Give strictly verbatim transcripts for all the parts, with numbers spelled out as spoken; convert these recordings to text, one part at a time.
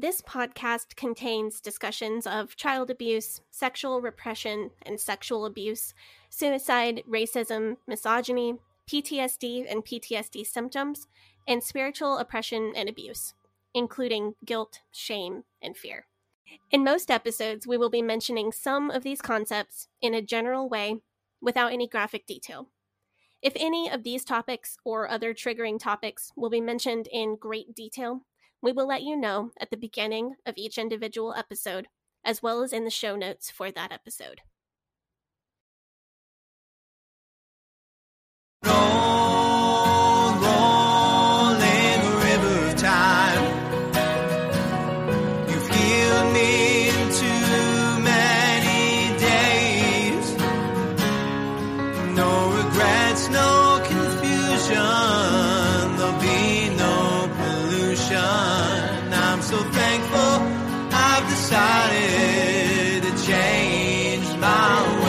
This podcast contains discussions of child abuse, sexual repression and sexual abuse, suicide, racism, misogyny, P T S D and P T S D symptoms, and spiritual oppression and abuse, including guilt, shame, and fear. In most episodes, we will be mentioning some of these concepts in a general way without any graphic detail. If any of these topics or other triggering topics will be mentioned in great detail, we will let you know at the beginning of each individual episode, as well as in the show notes for that episode. Long, rolling river of time, you've healed me in too many days. No regrets, no confusion, there'll be no pollution. So thankful I've decided to change my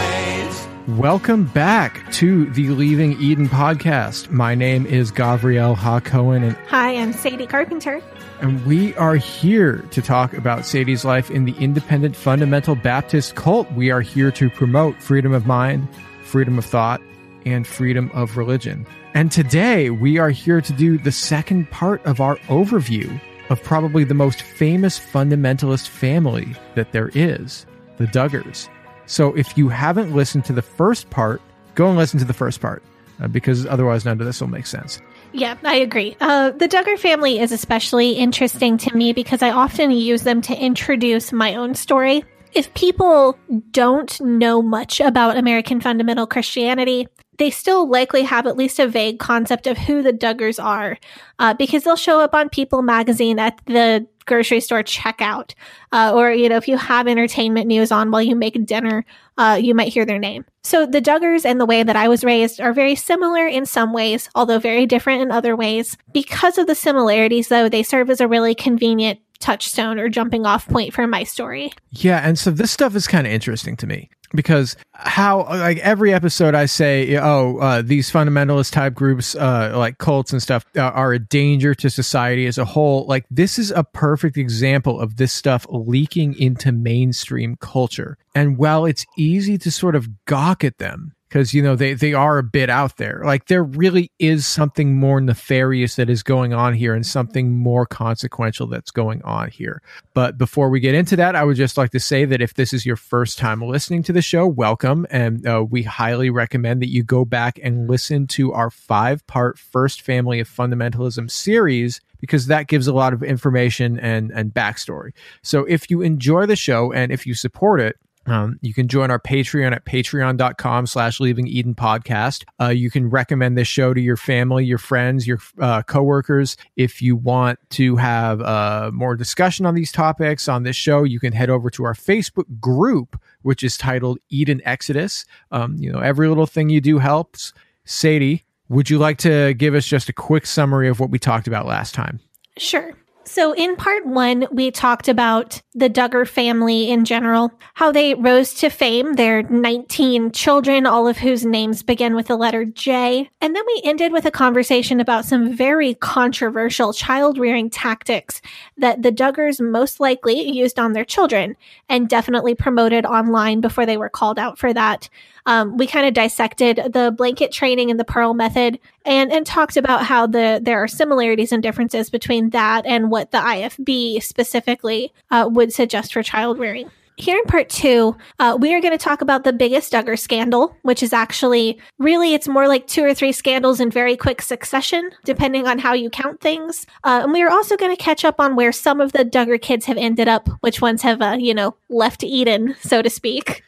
ways. Welcome back to the Leaving Eden podcast. My name is Gavriel Ha-Cohen. And hi, I'm Sadie Carpenter. And we are here to talk about Sadie's life in the independent fundamental Baptist cult. We are here to promote freedom of mind, freedom of thought, and freedom of religion. And today we are here to do the second part of our overview of probably the most famous fundamentalist family that there is, the Duggars. So if you haven't listened to the first part, go and listen to the first part, uh, because otherwise none of this will make sense. Yeah, I agree. Uh, the Duggar family is especially interesting to me because I often use them to introduce my own story. If people don't know much about American fundamental Christianity, they still likely have at least a vague concept of who the Duggars are, uh, because they'll show up on People magazine at the grocery store checkout. Uh, or, you know, if you have entertainment news on while you make dinner, uh, you might hear their name. So the Duggars and the way that I was raised are very similar in some ways, although very different in other ways. Because of the similarities, though, they serve as a really convenient touchstone or jumping off point for my story. Yeah, and so this stuff is kind of interesting to me because how, like, every episode I say, oh, uh, these fundamentalist type groups, uh, like cults and stuff, uh, are a danger to society as a whole. Like, this is a perfect example of this stuff leaking into mainstream culture. And while it's easy to sort of gawk at them, because, you know, they, they are a bit out there. Like, there really is something more nefarious that is going on here and something more consequential that's going on here. But before we get into that, I would just like to say that if this is your first time listening to the show, welcome. And uh, we highly recommend that you go back and listen to our five-part First Family of Fundamentalism series, because that gives a lot of information and, and backstory. So if you enjoy the show and if you support it, Um, you can join our Patreon at patreon.com slash Leaving Eden podcast. Uh, you can recommend this show to your family, your friends, your uh, coworkers. If you want to have uh, more discussion on these topics on this show, you can head over to our Facebook group, which is titled Eden Exodus. Um, you know, every little thing you do helps. Sadie, Would you like to give us just a quick summary of what we talked about last time? Sure. So in part one, we talked about the Duggar family in general, how they rose to fame, their nineteen children, all of whose names begin with the letter J. And then we ended with a conversation about some very controversial child-rearing tactics that the Duggars most likely used on their children and definitely promoted online before they were called out for that. Um, we kind of dissected the blanket training and the Pearl method and, and talked about how the there are similarities and differences between that and what the I F B specifically uh, would suggest for child rearing. Here in part two, uh, we are going to talk about the biggest Duggar scandal, which is actually really, it's more like two or three scandals in very quick succession, depending on how you count things. Uh, and we are also going to catch up on where some of the Duggar kids have ended up, which ones have, uh, you know, left Eden, so to speak.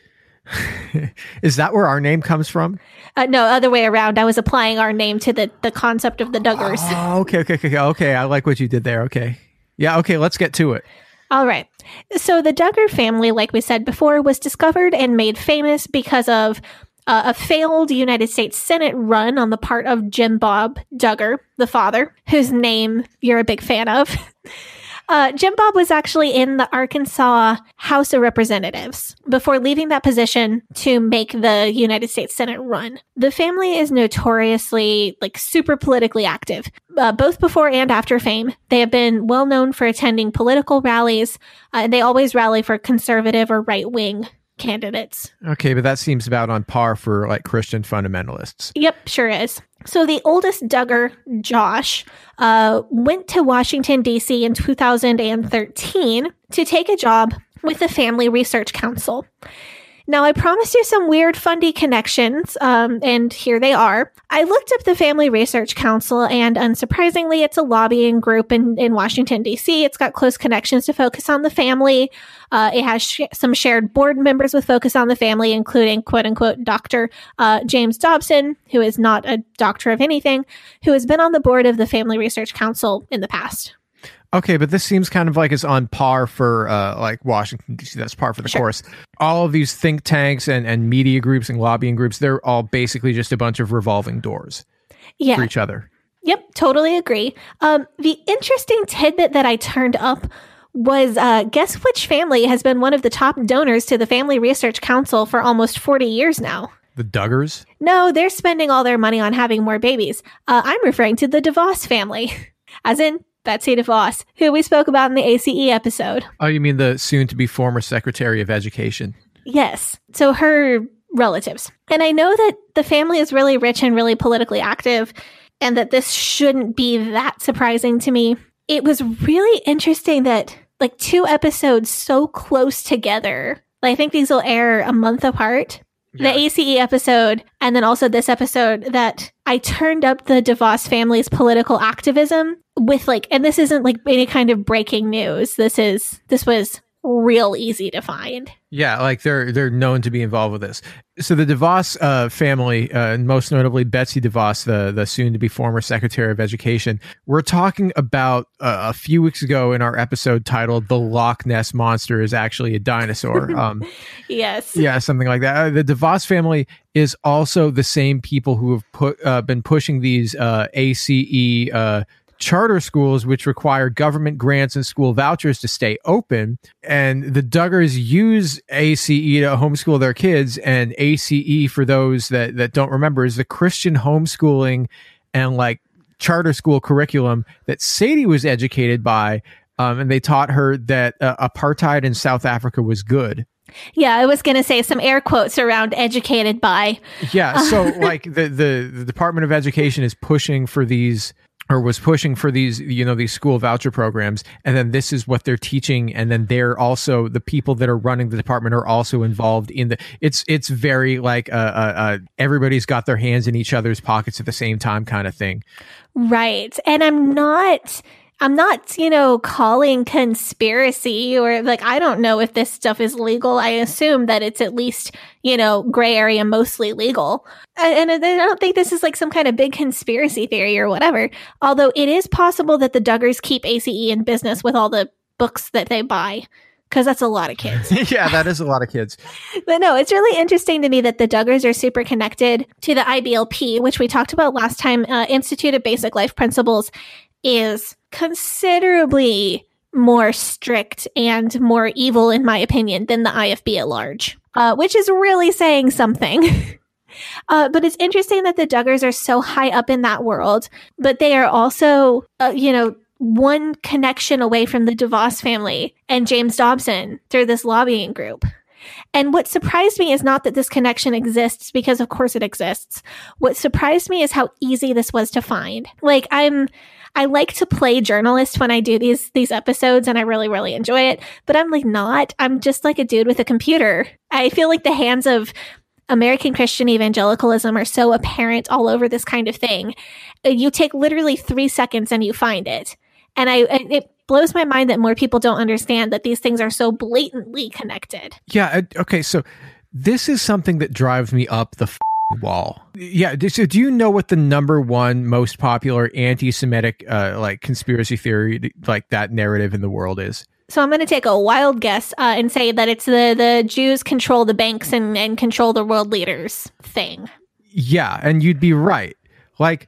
Is that where our name comes from? Uh, no, other way around. I was applying our name to the, the concept of the Duggars. Oh, okay, okay, okay, okay. I like what you did there. Okay. Yeah, okay, let's get to it. All right. So the Duggar family, like we said before, was discovered and made famous because of uh, a failed United States Senate run on the part of Jim Bob Duggar, the father, whose name you're a big fan of. Uh, Jim Bob was actually in the Arkansas House of Representatives before leaving that position to make the United States Senate run. The family is notoriously, like, super politically active, uh, both before and after fame. They have been well known for attending political rallies, uh, and they always rally for conservative or right-wing candidates. Okay, but that seems about on par for, like, Christian fundamentalists. Yep, sure is. So the oldest Duggar, Josh, uh, went to Washington, D C in two thousand thirteen to take a job with the Family Research Council. Now, I promised you some weird fundy connections, um, and here they are. I looked up the Family Research Council, and unsurprisingly, it's a lobbying group in, in Washington, D C. It's got close connections to Focus on the Family. Uh, it has sh- some shared board members with Focus on the Family, including, quote-unquote, Doctor Uh, James Dobson, who is not a doctor of anything, who has been on the board of the Family Research Council in the past. Okay, but this seems kind of like it's on par for, uh, like, Washington, D C. That's par for the sure. course. All of these think tanks and, and media groups and lobbying groups, they're all basically just a bunch of revolving doors yeah. for each other. Yep, totally agree. Um, the interesting tidbit that I turned up was, uh, guess which family has been one of the top donors to the Family Research Council for almost forty years now? The Duggars? No, they're spending all their money on having more babies. Uh, I'm referring to the DeVos family, as in Betsy DeVos, who we spoke about in the A C E episode. Oh, you mean the soon-to-be former Secretary of Education? Yes. So her relatives. And I know that the family is really rich and really politically active, and that this shouldn't be that surprising to me. It was really interesting that, like, two episodes so close together, like, I think these will air a month apart, yeah. the A C E episode, and then also this episode, that I turned up the DeVos family's political activism with, like, and this isn't, like, any kind of breaking news. This is, this was real easy to find. Yeah, like, they're they're known to be involved with this. So the DeVos uh, family, uh, most notably Betsy DeVos, the, the soon-to-be former Secretary of Education, we're talking about uh, a few weeks ago in our episode titled The Loch Ness Monster is Actually a Dinosaur. Um, yes. Yeah, something like that. Uh, the DeVos family is also the same people who have put uh, been pushing these uh, A C E uh charter schools, which require government grants and school vouchers to stay open. And the Duggars use A C E to homeschool their kids. And A C E, for those that, that don't remember, is the Christian homeschooling and, like, charter school curriculum that Sadie was educated by. Um, and they taught her that uh, apartheid in South Africa was good. Yeah, I was going to say some air quotes around educated by. Yeah, so like the, the, the Department of Education is pushing for these or was pushing for these, you know, these school voucher programs. And then this is what they're teaching. And then they're also, the people that are running the department are also involved in the, it's, it's very like uh, uh, uh, everybody's got their hands in each other's pockets at the same time kind of thing. Right. And I'm not, I'm not, you know, calling conspiracy or like, I don't know if this stuff is legal. I assume that it's at least, you know, gray area, mostly legal. And, and I don't think this is like some kind of big conspiracy theory or whatever. Although it is possible that the Duggars keep A C E in business with all the books that they buy. because that's a lot of kids. Yeah, that is a lot of kids. But no, it's really interesting to me that the Duggars are super connected to the I B L P, which we talked about last time. Uh, Institute of Basic Life Principles is considerably more strict and more evil, in my opinion, than the I F B at large, uh, which is really saying something. Uh, but it's interesting that the Duggars are so high up in that world, but they are also, uh, you know, one connection away from the DeVos family and James Dobson through this lobbying group. And what surprised me is not that this connection exists, because of course it exists. What surprised me is how easy this was to find. Like, I'm, I like to play journalist when I do these, these episodes, and I really, really enjoy it, but I'm like not, I'm just like a dude with a computer. I feel like the hands of American Christian evangelicalism are so apparent all over this kind of thing. You take literally three seconds and you find it. And I, it blows my mind that more people don't understand that these things are so blatantly connected. Yeah. Okay. So this is something that drives me up the f***ing wall. Yeah. So do you know what the number one most popular anti-Semitic, uh, like conspiracy theory, like that narrative in the world is? So I'm going to take a wild guess uh, and say that it's the, the Jews control the banks and, and control the world leaders thing. Yeah, and you'd be right. Like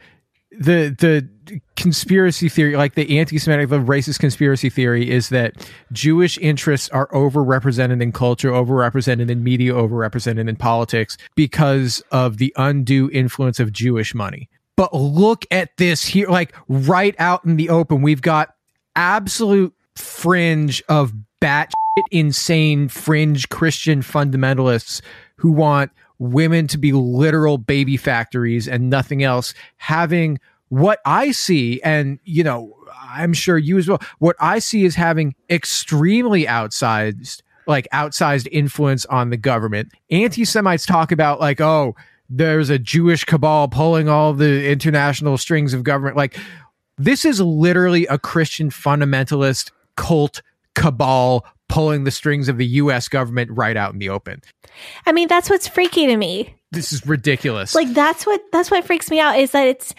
the the conspiracy theory, like the anti-Semitic, the racist conspiracy theory is that Jewish interests are overrepresented in culture, overrepresented in media, overrepresented in politics because of the undue influence of Jewish money. But look at this here, like right out in the open, we've got absolute fringe of batshit insane fringe Christian fundamentalists who want women to be literal baby factories and nothing else, having what I see, and you know, I'm sure you as well, what I see is having extremely outsized, like outsized influence on the government. Anti-Semites talk about like, oh, there's a Jewish cabal pulling all the international strings of government. Like, this is literally a Christian fundamentalist cult cabal pulling the strings of the U S government right out in the open. I mean, that's what's freaky to me. This is ridiculous. Like, that's what that's what freaks me out, is that it's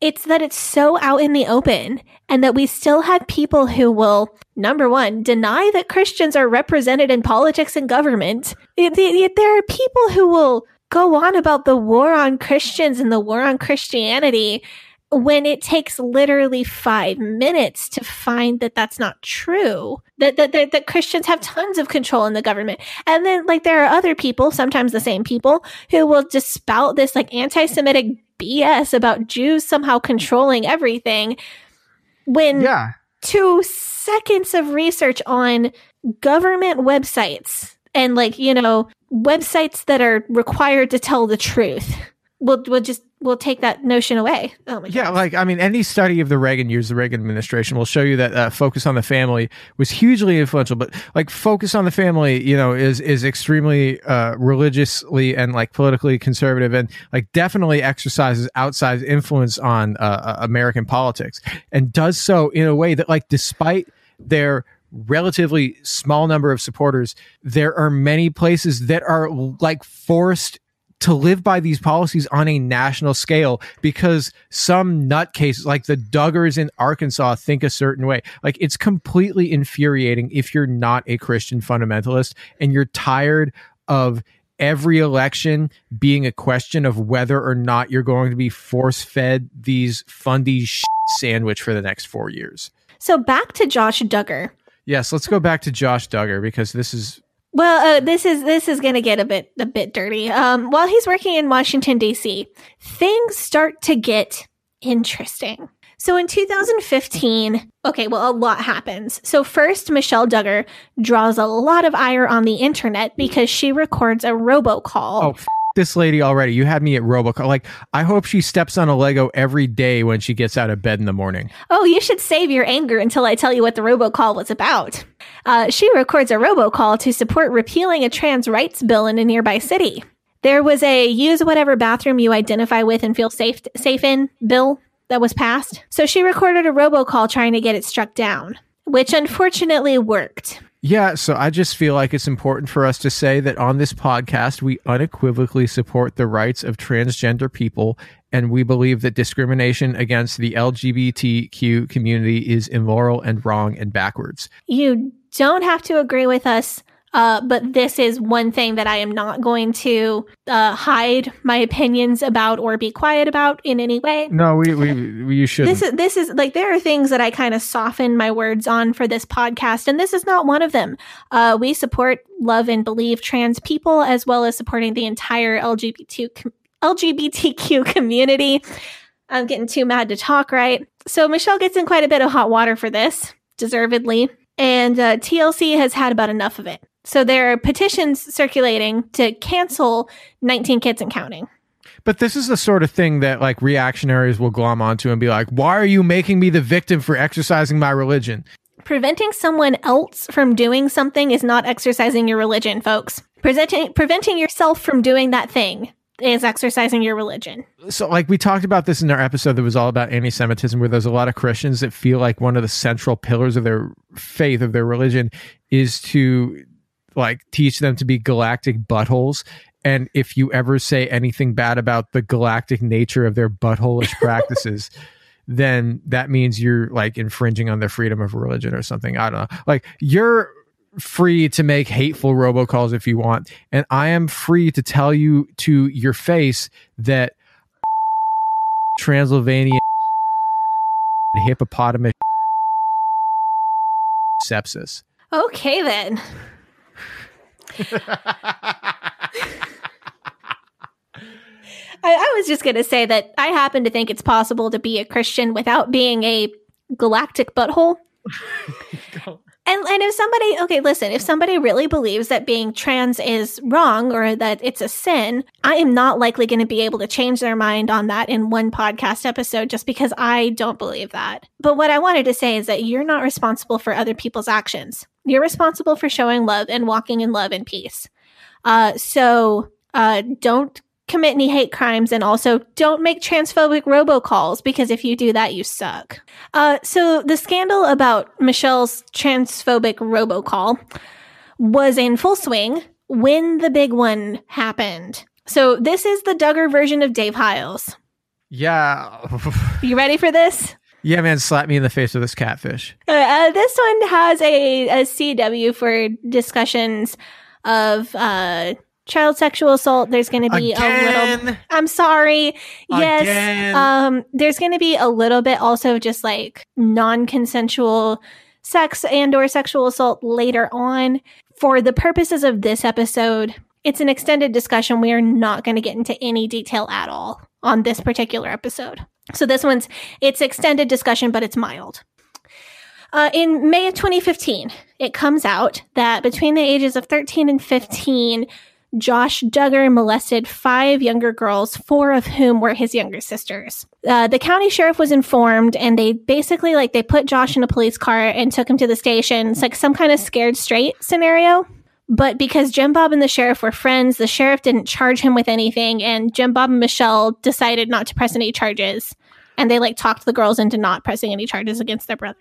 it's that it's so out in the open, and that we still have people who will, number one, deny that Christians are represented in politics and government. There are people who will go on about the war on Christians and the war on Christianity when it takes literally five minutes to find that that's not true, that, that that that Christians have tons of control in the government. And then, like, there are other people, sometimes the same people, who will just spout this like anti-Semitic B S about Jews somehow controlling everything, when yeah. two seconds of research on government websites and, like, you know, websites that are required to tell the truth will will just We'll take that notion away. Oh my God. Yeah, like, I mean, any study of the Reagan years, the Reagan administration, will show you that uh, Focus on the Family was hugely influential. But like, Focus on the Family, you know, is is extremely uh, religiously and like politically conservative, and like definitely exercises outsized influence on uh, American politics, and does so in a way that, like, despite their relatively small number of supporters, there are many places that are like forced to live by these policies on a national scale because some nutcases like the Duggars in Arkansas think a certain way. Like, it's completely infuriating if you're not a Christian fundamentalist and you're tired of every election being a question of whether or not you're going to be force-fed these fundy shit sandwich for the next four years. So back to Josh Duggar. Yes, let's go back to Josh Duggar, because this is... Well, uh, this is this is going to get a bit a bit dirty. Um, while he's working in Washington, D C, things start to get interesting. So in two thousand fifteen, okay, well, a lot happens. So first, Michelle Duggar draws a lot of ire on the internet because she records a robocall. Oh, f- this lady already. You had me at robocall. Like, I hope she steps on a Lego every day when she gets out of bed in the morning. Oh, you should save your anger until I tell you what the robocall was about. Uh, she records a robocall to support repealing a trans rights bill in a nearby city. There was a use whatever bathroom you identify with and feel safe safe in bill that was passed. So she recorded a robocall trying to get it struck down, which unfortunately worked. Yeah, so I just feel like it's important for us to say that on this podcast, we unequivocally support the rights of transgender people, and we believe that discrimination against the L G B T Q community is immoral and wrong and backwards. You don't have to agree with us, uh, but this is one thing that I am not going to uh, hide my opinions about or be quiet about in any way. No, we we, we you shouldn't. This is, this is like, there are things that I kind of soften my words on for this podcast, and this is not one of them. Uh, we support, love, and believe trans people, as well as supporting the entire L G B T Q community. I'm getting too mad to talk, right? So Michelle gets in quite a bit of hot water for this, deservedly, and uh, T L C has had about enough of it. So there are petitions circulating to cancel nineteen Kids and Counting. But this is the sort of thing that like reactionaries will glom onto and be like, why are you making me the victim for exercising my religion? Preventing someone else from doing something is not exercising your religion, folks. Presenting, preventing yourself from doing that thing is exercising your religion. So like we talked about this in our episode that was all about anti-Semitism, where there's a lot of Christians that feel like one of the central pillars of their faith, of their religion, is to like teach them to be galactic buttholes. And if you ever say anything bad about the galactic nature of their buttholish practices, then that means you're like infringing on their freedom of religion or something. I don't know. Like you're free to make hateful robocalls if you want, and I am free to tell you to your face that Transylvanian hippopotamus sepsis. Okay, then. I, I was just going to say that I happen to think it's possible to be a Christian without being a galactic butthole. And and if somebody, okay, listen, if somebody really believes that being trans is wrong or that it's a sin, I am not likely going to be able to change their mind on that in one podcast episode just because I don't believe that. But what I wanted to say is that you're not responsible for other people's actions. You're responsible for showing love and walking in love and peace. Uh, so uh, don't commit any hate crimes, and also don't make transphobic robocalls, because if you do that, you suck. Uh, so the scandal about Michelle's transphobic robocall was in full swing when the big one happened. So this is the Duggar version of Dave Hiles. Yeah. You ready for this? Yeah, man, slap me in the face with this catfish. Uh, uh, this one has a, a C W for discussions of... Uh, child sexual assault. There's going to be Again. a little... I'm sorry. Yes. Again. Um. There's going to be a little bit also just like non-consensual sex and or sexual assault later on. For the purposes of this episode, it's an extended discussion. We are not going to get into any detail at all on this particular episode. So this one's... It's extended discussion, but it's mild. Uh, in May of twenty fifteen, it comes out that between the ages of thirteen and fifteen... Josh Duggar molested five younger girls, four of whom were his younger sisters. Uh, the county sheriff was informed, and they basically, like, they put Josh in a police car and took him to the station. It's like some kind of scared straight scenario. But because Jim Bob and the sheriff were friends, the sheriff didn't charge him with anything, and Jim Bob and Michelle decided not to press any charges. And they, like, talked the girls into not pressing any charges against their brother.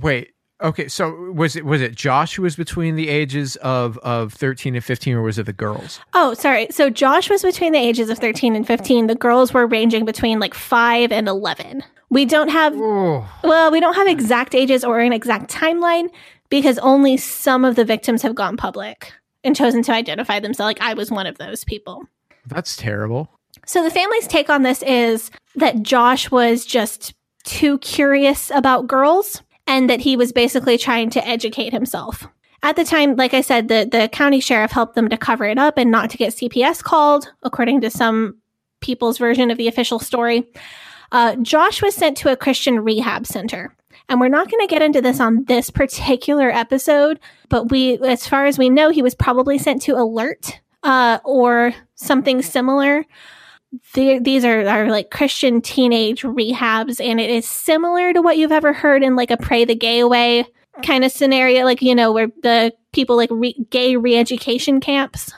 Wait. Okay, so was it was it Josh who was between the ages of, of thirteen and fifteen, or was it the girls? Oh, sorry. So Josh was between the ages of thirteen and fifteen. The girls were ranging between like five and eleven. We don't have, Ooh. well, we don't have exact ages or an exact timeline, because only some of the victims have gone public and chosen to identify themselves. Like, I was one of those people. That's terrible. So the family's take on this is that Josh was just too curious about girls, and that he was basically trying to educate himself. At the time, like I said, the, the county sheriff helped them to cover it up and not to get C P S called, according to some people's version of the official story. Uh, Josh was sent to a Christian rehab center. And we're not going to get into this on this particular episode, but we, as far as we know, he was probably sent to Alert uh, or something similar. The, these are, are like Christian teenage rehabs, and it is similar to what you've ever heard in like a Pray the Gay Away kind of scenario, like, you know, where the people like re- gay re-education camps.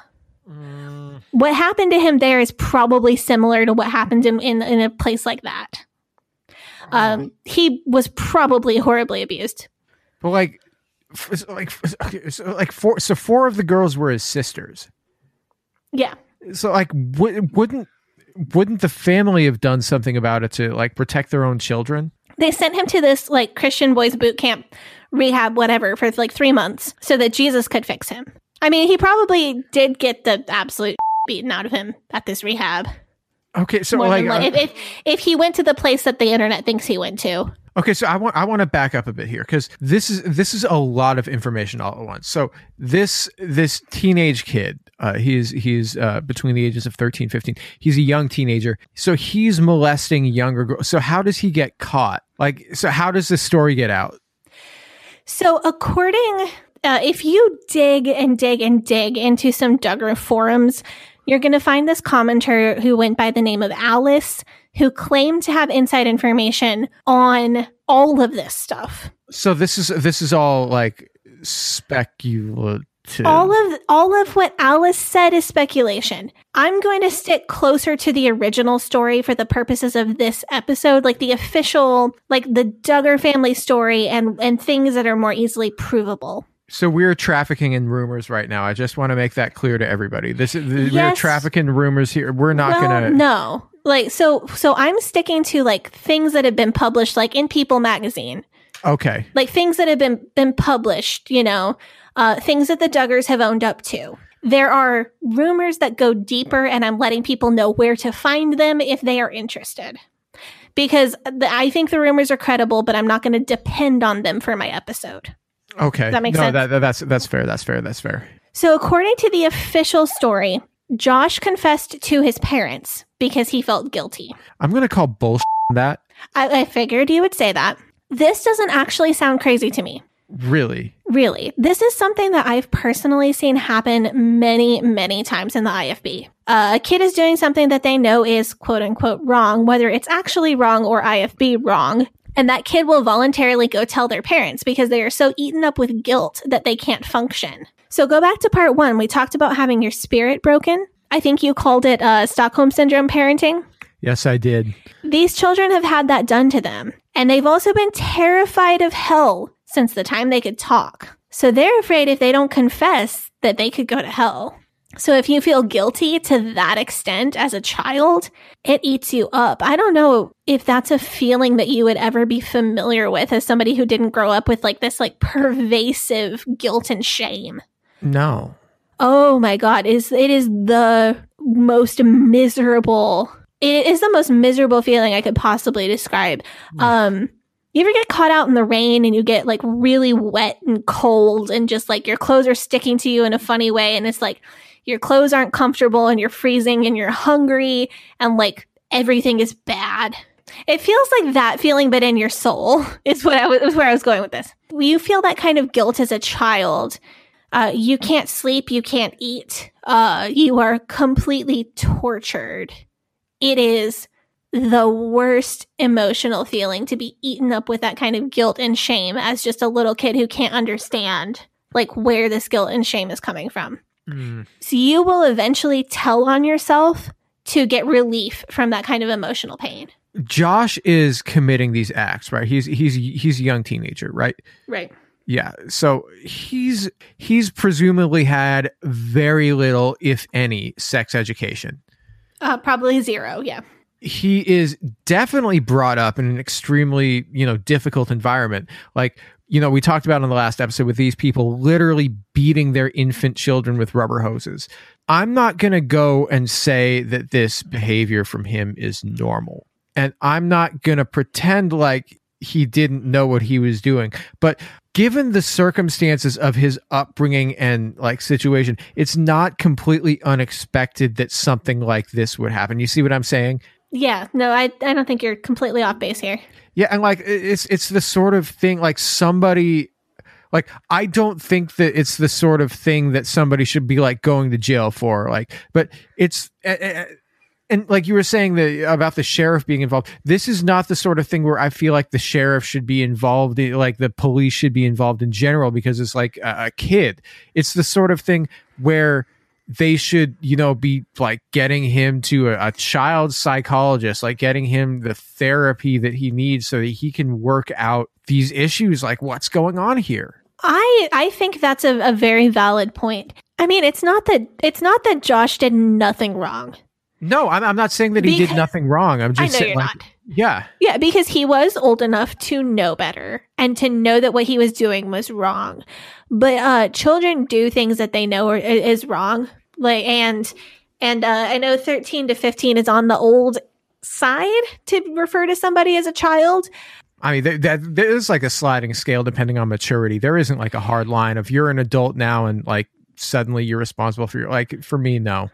Mm. What happened to him there is probably similar to what happened in, in, in a place like that. Um, he was probably horribly abused. But like, like, like four, so four of the girls were his sisters. Yeah. So like, w- wouldn't, Wouldn't the family have done something about it to like protect their own children? They sent him to this like Christian boys boot camp rehab, whatever, for like three months so that Jesus could fix him. I mean, he probably did get the absolute beaten out of him at this rehab. Okay, so like, like uh, if, if if he went to the place that the internet thinks he went to. Okay, so I want I want to back up a bit here because this is this is a lot of information all at once. So this this teenage kid, uh, he's he's uh, between the ages of thirteen, fifteen. He's a young teenager, so he's molesting younger girls. So how does he get caught? Like, so how does this story get out? So according, uh, if you dig and dig and dig into some Duggar forums, you're going to find this commenter who went by the name of Alice, who claimed to have inside information on all of this stuff. So this is this is all like speculative. All of all of what Alice said is speculation. I'm going to stick closer to the original story for the purposes of this episode, like the official, like the Duggar family story and and things that are more easily provable. So we're trafficking in rumors right now. I just want to make that clear to everybody. This is this, yes. We're trafficking rumors here. We're not well, going to No. Like, so, so I'm sticking to like things that have been published, like in People magazine. Okay. Like things that have been, been published, you know, uh, things that the Duggars have owned up to. There are rumors that go deeper, and I'm letting people know where to find them if they are interested. Because the, I think the rumors are credible, but I'm not going to depend on them for my episode. Okay. Does that make no, sense? No, that, that's, that's fair. That's fair. That's fair. So according to the official story, Josh confessed to his parents because he felt guilty. I'm going to call bullshit on that. I, I figured you would say that. This doesn't actually sound crazy to me. Really? Really. This is something that I've personally seen happen many, many times in the I F B. Uh, a kid is doing something that they know is quote unquote wrong, whether it's actually wrong or I F B wrong. And that kid will voluntarily go tell their parents because they are so eaten up with guilt that they can't function. So go back to part one. We talked about having your spirit broken. I think you called it uh, Stockholm Syndrome parenting. Yes, I did. These children have had that done to them. And they've also been terrified of hell since the time they could talk. So they're afraid if they don't confess that they could go to hell. So if you feel guilty to that extent as a child, it eats you up. I don't know if that's a feeling that you would ever be familiar with as somebody who didn't grow up with like this like pervasive guilt and shame. No. Oh my God. It is, it is the most miserable. It is the most miserable feeling I could possibly describe. Um, you ever get caught out in the rain and you get like really wet and cold and just like your clothes are sticking to you in a funny way. And it's like your clothes aren't comfortable and you're freezing and you're hungry and like everything is bad. It feels like that feeling, but in your soul is what I was, is where I was going with this. You feel that kind of guilt as a child. Uh, you can't sleep. You can't eat. Uh, you are completely tortured. It is the worst emotional feeling to be eaten up with that kind of guilt and shame as just a little kid who can't understand like where this guilt and shame is coming from. Mm. So you will eventually tell on yourself to get relief from that kind of emotional pain. Josh is committing these acts, right? He's he's he's a young teenager, right? Right. Yeah, so he's he's presumably had very little, if any, sex education. Uh, probably zero, yeah. He is definitely brought up in an extremely, you know, difficult environment. Like, you know, we talked about in the last episode with these people literally beating their infant children with rubber hoses. I'm not going to go and say that this behavior from him is normal. And I'm not going to pretend like he didn't know what he was doing. But given the circumstances of his upbringing and like situation, it's not completely unexpected that something like this would happen. You see what I'm saying? Yeah, no, I, I don't think you're completely off base here. Yeah. And like, it's, it's the sort of thing like somebody, like, I don't think that it's the sort of thing that somebody should be like going to jail for, like, but it's, uh, and like you were saying the, about the sheriff being involved, this is not the sort of thing where I feel like the sheriff should be involved, in, like the police should be involved in general, because it's like a, a kid. It's the sort of thing where they should, you know, be like getting him to a, a child psychologist, like getting him the therapy that he needs so that he can work out these issues, like what's going on here. I, I think that's a, a very valid point. I mean, it's not that it's not that Josh did nothing wrong. No, I'm, I'm not saying that he because, did nothing wrong. I'm just I know saying, you're like, not. Yeah. Yeah, because he was old enough to know better and to know that what he was doing was wrong. But uh, children do things that they know are, is wrong. Like and and uh, I know thirteen to fifteen is on the old side to refer to somebody as a child. I mean, that there, there is like a sliding scale depending on maturity. There isn't like a hard line of you're an adult now and like suddenly you're responsible for your, like, for me, no.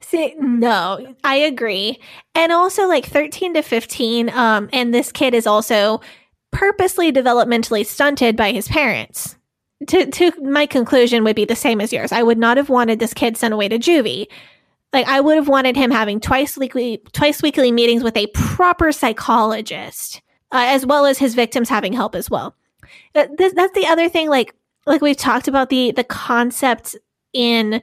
See, no, I agree. And also like thirteen to fifteen, um, and this kid is also purposely developmentally stunted by his parents. To, to my conclusion would be the same as yours. I would not have wanted this kid sent away to juvie. Like, I would have wanted him having twice weekly, twice weekly meetings with a proper psychologist, uh, as well as his victims having help as well. That, this, that's the other thing, like, Like we've talked about the the concept in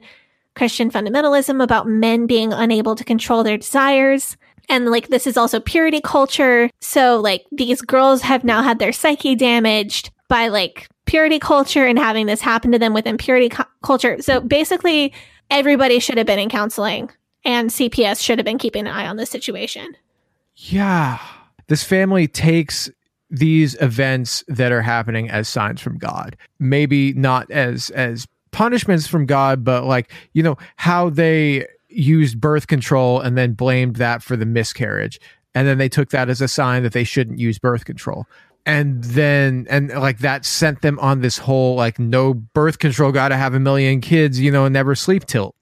Christian fundamentalism about men being unable to control their desires. And like this is also purity culture. So like these girls have now had their psyche damaged by like purity culture and having this happen to them within purity co- culture. So basically everybody should have been in counseling and C P S should have been keeping an eye on this situation. Yeah. This family takes these events that are happening as signs from God, maybe not as as punishments from God, but like, you know, how they used birth control and then blamed that for the miscarriage. And then they took that as a sign that they shouldn't use birth control. And then, and like that sent them on this whole, like, no birth control, got to have a million kids, you know, and never sleep tilt.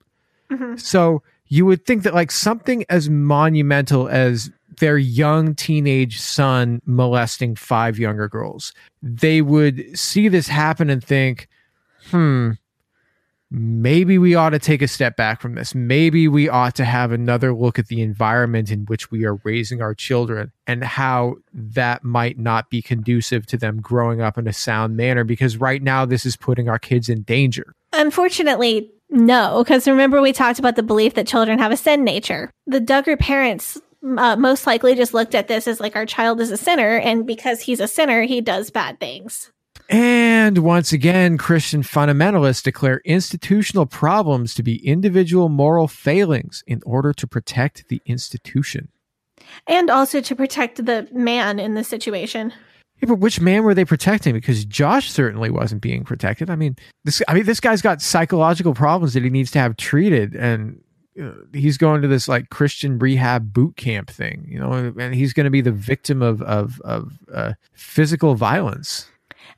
Mm-hmm. So you would think that like something as monumental as their young teenage son molesting five younger girls, they would see this happen and think, hmm, maybe we ought to take a step back from this. Maybe we ought to have another look at the environment in which we are raising our children and how that might not be conducive to them growing up in a sound manner, because right now this is putting our kids in danger. Unfortunately, no, because remember we talked about the belief that children have a sin nature. The Duggar parents Uh, most likely just looked at this as like, our child is a sinner, and because he's a sinner, he does bad things. And once again, Christian fundamentalists declare institutional problems to be individual moral failings in order to protect the institution. And also to protect the man in the situation. Yeah, but which man were they protecting? Because Josh certainly wasn't being protected. I mean, this, I mean, this guy's got psychological problems that he needs to have treated, and he's going to this like Christian rehab boot camp thing, you know, and he's going to be the victim of, of, of uh, physical violence.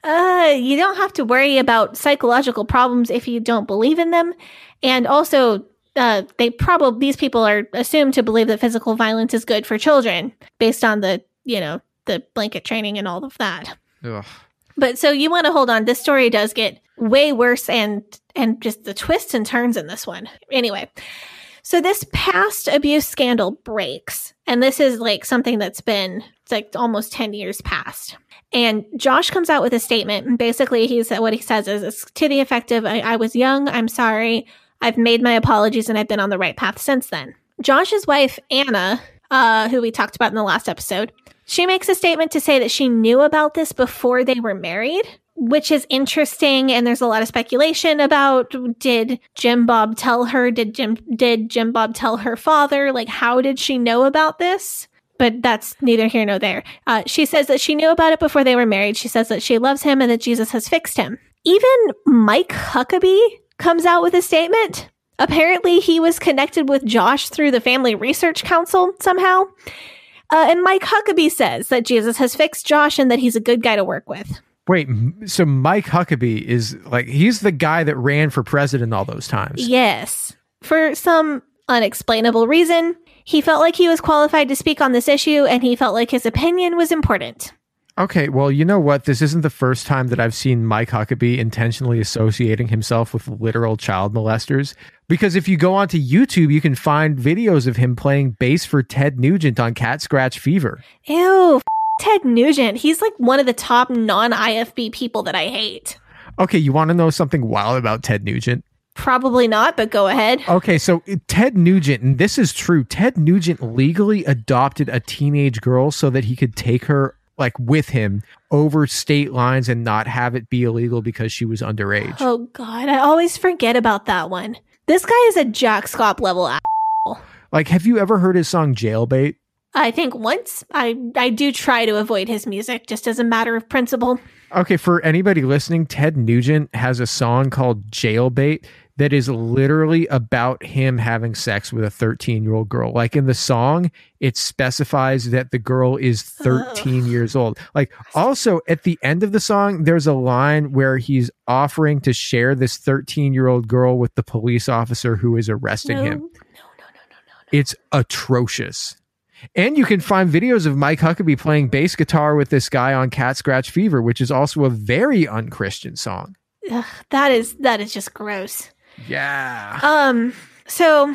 Uh, you don't have to worry about psychological problems if you don't believe in them. And also uh, they probably, these people are assumed to believe that physical violence is good for children based on the, you know, the blanket training and all of that. Ugh. But so you want to hold on. This story does get way worse and, and just the twists and turns in this one. Anyway. So this past abuse scandal breaks, and this is like something that's been, it's like almost ten years past. And Josh comes out with a statement, and basically he's, what he says is, it's to the effect of, I, I was young, I'm sorry, I've made my apologies, and I've been on the right path since then. Josh's wife, Anna, uh, who we talked about in the last episode, she makes a statement to say that she knew about this before they were married, which is interesting, and there's a lot of speculation about, did Jim Bob tell her? Did Jim did Jim Bob tell her father? Like, how did she know about this? But that's neither here nor there. Uh, she says that she knew about it before they were married. She says that she loves him and that Jesus has fixed him. Even Mike Huckabee comes out with a statement. Apparently, he was connected with Josh through the Family Research Council somehow. Uh, and Mike Huckabee says that Jesus has fixed Josh and that he's a good guy to work with. Wait, so Mike Huckabee is like, he's the guy that ran for president all those times. Yes. For some unexplainable reason, he felt like he was qualified to speak on this issue, and he felt like his opinion was important. Okay, well, you know what? This isn't the first time that I've seen Mike Huckabee intentionally associating himself with literal child molesters. Because if you go onto YouTube, you can find videos of him playing bass for Ted Nugent on Cat Scratch Fever. Ew, Ted Nugent, he's like one of the top non-I F B people that I hate. Okay, you want to know something wild about Ted Nugent? Probably not, but go ahead. Okay, so Ted Nugent, and this is true, Ted Nugent legally adopted a teenage girl so that he could take her, like, with him over state lines and not have it be illegal because she was underage. Oh, God, I always forget about that one. This guy is a Jack Scott level asshole. Like, have you ever heard his song Jailbait? I think once. I, I do try to avoid his music just as a matter of principle. Okay, for anybody listening, Ted Nugent has a song called Jailbait that is literally about him having sex with a thirteen-year-old girl. Like in the song, it specifies that the girl is thirteen Ugh. years old. Like also at the end of the song, there's a line where he's offering to share this thirteen-year-old girl with the police officer who is arresting no. him. No, no, no, no, no, no. It's atrocious. And you can find videos of Mike Huckabee playing bass guitar with this guy on Cat Scratch Fever, which is also a very un-Christian song. Ugh, that is that is just gross. Yeah. Um. So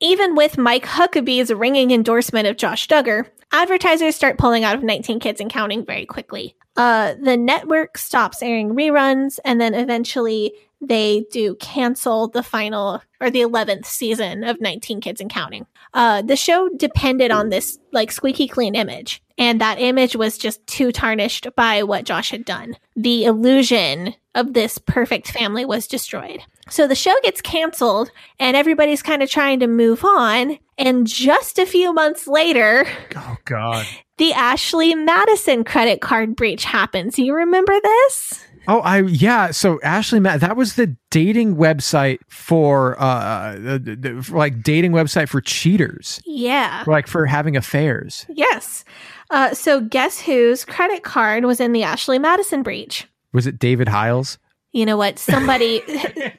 even with Mike Huckabee's ringing endorsement of Josh Duggar, advertisers start pulling out of nineteen Kids and Counting very quickly. Uh, the network stops airing reruns, and then eventually they do cancel the final or the eleventh season of nineteen Kids and Counting. Uh, the show depended on this like squeaky clean image, and that image was just too tarnished by what Josh had done. The illusion of this perfect family was destroyed. So the show gets canceled and everybody's kind of trying to move on. And just a few months later, oh God, the Ashley Madison credit card breach happens. You remember this? Oh, I yeah. So Ashley, Matt, that was the dating website for uh, the, the, for like dating website for cheaters. Yeah, for like for having affairs. Yes. Uh, so guess whose credit card was in the Ashley Madison breach? Was it David Hiles? You know what? Somebody,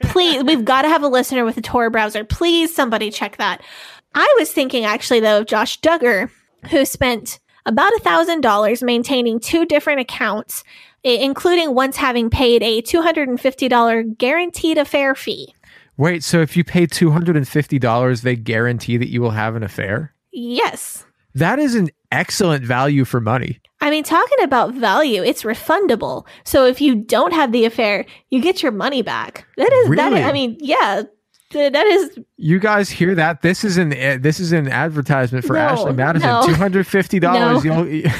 please. We've got to have a listener with a Tor browser. Please, somebody check that. I was thinking actually though of Josh Duggar, who spent about a thousand dollars maintaining two different accounts, including once having paid a two hundred fifty dollars guaranteed affair fee. Wait, so if you pay two hundred fifty dollars, they guarantee that you will have an affair? Yes. That is an excellent value for money. I mean, talking about value, it's refundable. So if you don't have the affair, you get your money back. That is, really? that is I mean, yeah. That is. You guys hear that? This is an uh, this is an advertisement for no, Ashley Madison. No. two hundred fifty dollars. No. You'll,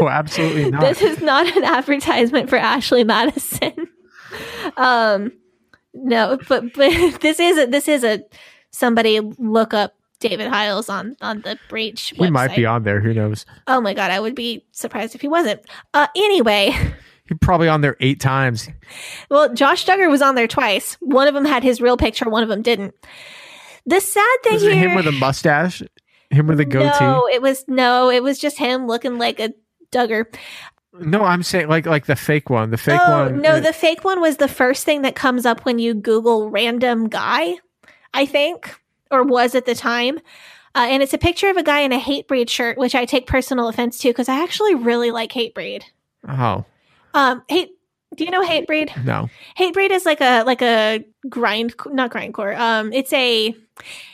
no, absolutely not. This is not an advertisement for Ashley Madison. um, no, but but this is a, this is a somebody look up David Hiles on on the breach. We website. Might be on there. Who knows? Oh my God, I would be surprised if he wasn't. Uh, anyway. He's probably on there eight times. Well, Josh Duggar was on there twice. One of them had his real picture. One of them didn't. The sad thing was it here, him with a mustache, him with a goatee. No, it was no, it was just him looking like a Duggar. No, I'm saying like like the fake one. The fake oh, one. No, it, the fake one was the first thing that comes up when you Google random guy, I think, or was at the time. Uh, and it's a picture of a guy in a Hatebreed shirt, which I take personal offense to because I actually really like Hatebreed. Oh. Um, hate, do you know Hatebreed? No. Hatebreed is like a, like a grind, not grindcore. Um, it's a,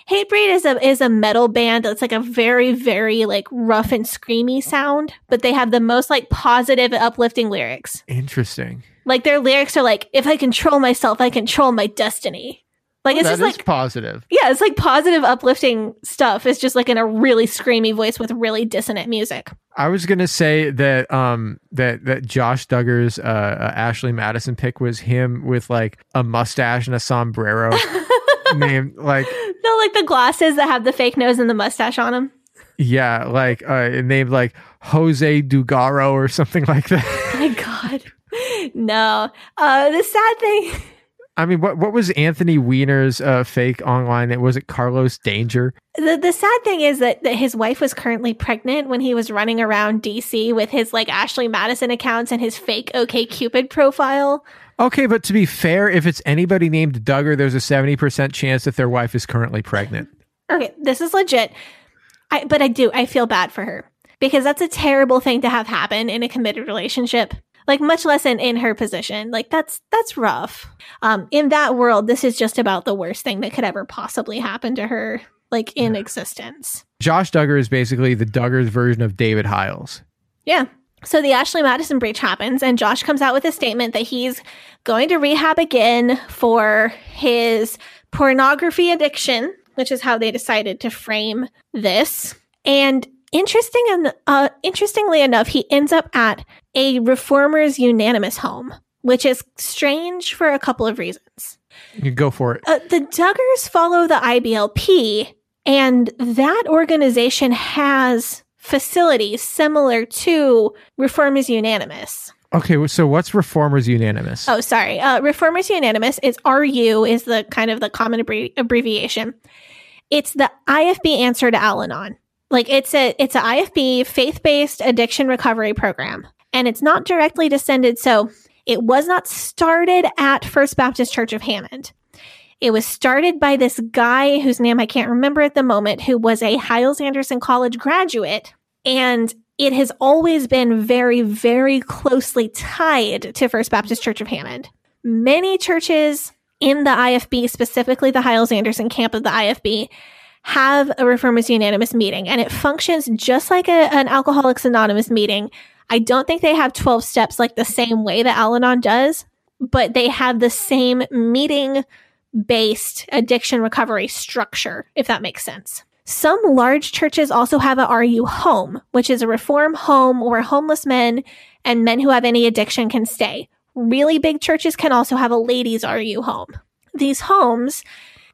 Hatebreed is a, is a metal band. It's like a very, very like rough and screamy sound, but they have the most like positive, uplifting lyrics. Interesting. Like their lyrics are like, if I control myself, I control my destiny. Like, well, it's just like positive. Yeah. It's like positive, uplifting stuff. It's just like in a really screamy voice with really dissonant music. I was going to say that um that, that Josh Duggar's uh, uh, Ashley Madison pick was him with like a mustache and a sombrero named like... No, like the glasses that have the fake nose and the mustache on them. Yeah, like uh, named like Jose Dugaro or something like that. My God. No. Uh, the sad thing... I mean, what what was Anthony Weiner's uh, fake online? It was it Carlos Danger. The the sad thing is that, that his wife was currently pregnant when he was running around D C with his like Ashley Madison accounts and his fake OkCupid profile. Okay, but to be fair, if it's anybody named Duggar, there's a seventy percent chance that their wife is currently pregnant. Okay, this is legit. I, but I do I feel bad for her because that's a terrible thing to have happen in a committed relationship. Like, much less in, in her position. Like, that's that's rough. Um, in that world, this is just about the worst thing that could ever possibly happen to her, like, in yeah. existence. Josh Duggar is basically the Duggar's version of David Hiles. Yeah. So the Ashley Madison breach happens, and Josh comes out with a statement that he's going to rehab again for his pornography addiction, which is how they decided to frame this. And interesting and uh, interestingly enough, he ends up at a Reformers Unanimous home, which is strange for a couple of reasons. You go for it. Uh, the Duggars follow the I B L P, and that organization has facilities similar to Reformers Unanimous. Okay, so what's Reformers Unanimous? Oh, sorry. Uh, Reformers Unanimous is R U is the kind of the common abbrevi- abbreviation. It's the I F B answer to Al-Anon. Like it's a it's an I F B faith-based addiction recovery program, and it's not directly descended. So it was not started at First Baptist Church of Hammond. It was started by this guy whose name I can't remember at the moment, who was a Hiles-Anderson College graduate, and it has always been very, very closely tied to First Baptist Church of Hammond. Many churches in the I F B, specifically the Hiles-Anderson camp of the I F B, have a Reformers Unanimous meeting, and it functions just like a, an Alcoholics Anonymous meeting. I don't think they have twelve steps like the same way that Al-Anon does, but they have the same meeting-based addiction recovery structure, if that makes sense. Some large churches also have a R U home, which is a reform home where homeless men and men who have any addiction can stay. Really big churches can also have a ladies' R U home. These homes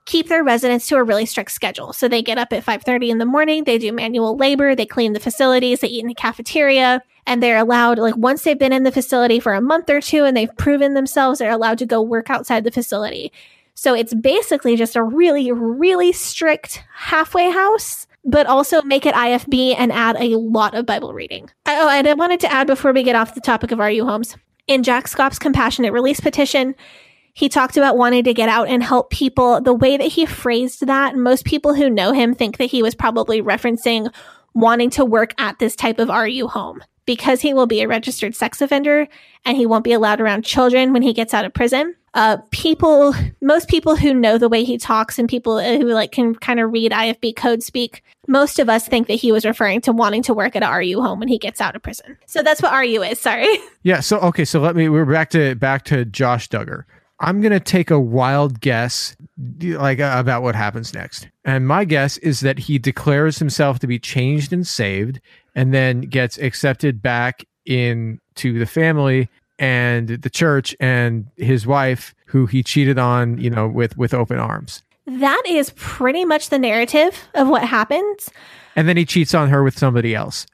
keep their residents to a really strict schedule. So they get up at five thirty in the morning, they do manual labor, they clean the facilities, they eat in the cafeteria, and they're allowed, like once they've been in the facility for a month or two and they've proven themselves, they're allowed to go work outside the facility. So it's basically just a really, really strict halfway house, but also make it I F B and add a lot of Bible reading. Oh, and I wanted to add before we get off the topic of R U homes, in Jack Scopp's Compassionate Release Petition, he talked about wanting to get out and help people. The way that he phrased that, most people who know him think that he was probably referencing wanting to work at this type of R U home because he will be a registered sex offender and he won't be allowed around children when he gets out of prison. Uh, people, most people who know the way he talks and people who like can kind of read I F B code speak, most of us think that he was referring to wanting to work at a R U home when he gets out of prison. So that's what R U is. Sorry. Yeah. So okay. So let me. We're back to back to Josh Duggar. I'm going to take a wild guess like uh, about what happens next. And my guess is that he declares himself to be changed and saved and then gets accepted back into the family and the church and his wife, who he cheated on, you know, with, with open arms. That is pretty much the narrative of what happens. And then he cheats on her with somebody else.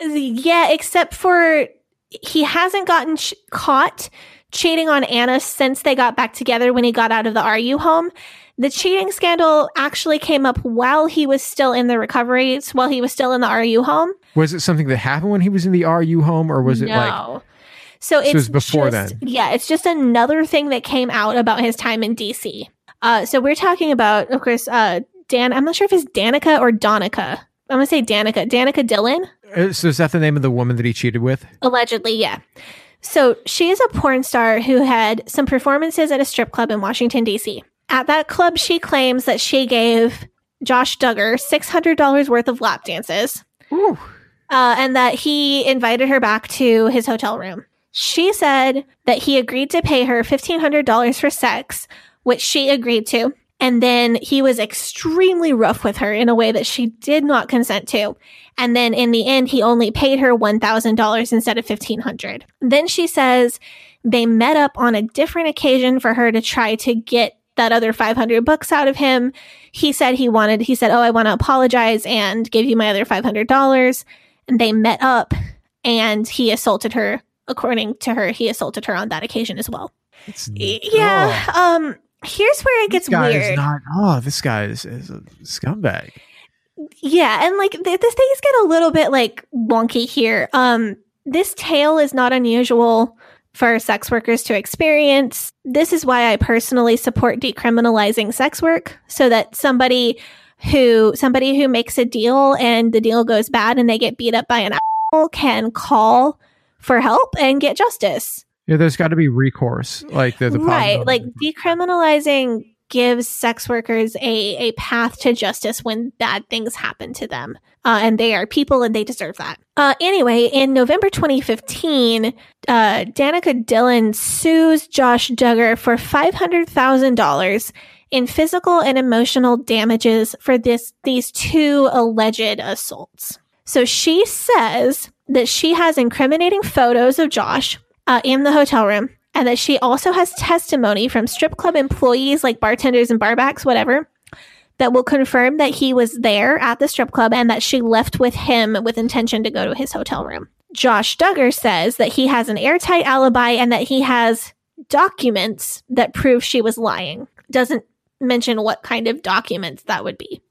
Yeah, except for he hasn't gotten sh- caught cheating on Anna since they got back together when he got out of the R U home. The cheating scandal actually came up while he was still in the recovery, while he was still in the R U home. Was it something that happened when he was in the R U home, or was it no. like... So it's so it was before just, then. Yeah, it's just another thing that came out about his time in D C. Uh, so we're talking about, of course, uh, Dan, I'm not sure if it's Danica or Donica. I'm going to say Danica. Danica Dillon. So is that the name of the woman that he cheated with? Allegedly, yeah. So she is a porn star who had some performances at a strip club in Washington, D C. At that club, she claims that she gave Josh Duggar six hundred dollars worth of lap dances. Ooh. Uh, and that he invited her back to his hotel room. She said that he agreed to pay her fifteen hundred dollars for sex, which she agreed to. And then he was extremely rough with her in a way that she did not consent to. And then in the end, he only paid her one thousand dollars instead of fifteen hundred dollars. Then she says they met up on a different occasion for her to try to get that other five hundred bucks out of him. He said he wanted, he said, oh, I want to apologize and give you my other five hundred dollars. And they met up and he assaulted her. According to her, he assaulted her on that occasion as well. It's, yeah. Oh. Um. Here's where it gets this guy weird. Is not, oh, this guy is, is a scumbag. Yeah, and like th- this things get a little bit like wonky here. Um, this tale is not unusual for sex workers to experience. This is why I personally support decriminalizing sex work, so that somebody who somebody who makes a deal and the deal goes bad and they get beat up by an asshole can call for help and get justice. Yeah, there's got to be recourse, like the, the right, like decriminalizing gives sex workers a a path to justice when bad things happen to them, uh, and they are people and they deserve that. Uh, anyway, in November twenty fifteen, uh, Danica Dillon sues Josh Duggar for five hundred thousand dollars in physical and emotional damages for this these two alleged assaults. So she says that she has incriminating photos of Josh Uh, in the hotel room, and that she also has testimony from strip club employees like bartenders and barbacks, whatever, that will confirm that he was there at the strip club and that she left with him with intention to go to his hotel room. Josh Duggar says that he has an airtight alibi and that he has documents that prove she was lying. Doesn't mention what kind of documents that would be.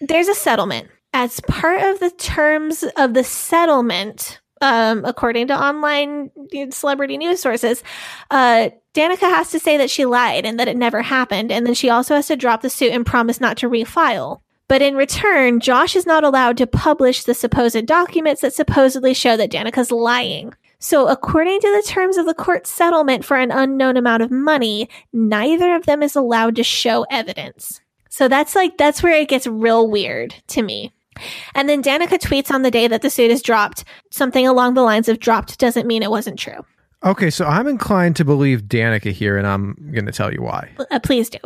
There's a settlement. As part of the terms of the settlement, um, according to online celebrity news sources, uh, Danica has to say that she lied and that it never happened. And then she also has to drop the suit and promise not to refile. But in return, Josh is not allowed to publish the supposed documents that supposedly show that Danica's lying. So according to the terms of the court settlement for an unknown amount of money, neither of them is allowed to show evidence. So that's like, that's where it gets real weird to me. And then Danica tweets on the day that the suit is dropped, something along the lines of dropped doesn't mean it wasn't true. Okay, so I'm inclined to believe Danica here, and I'm going to tell you why. Uh, please do.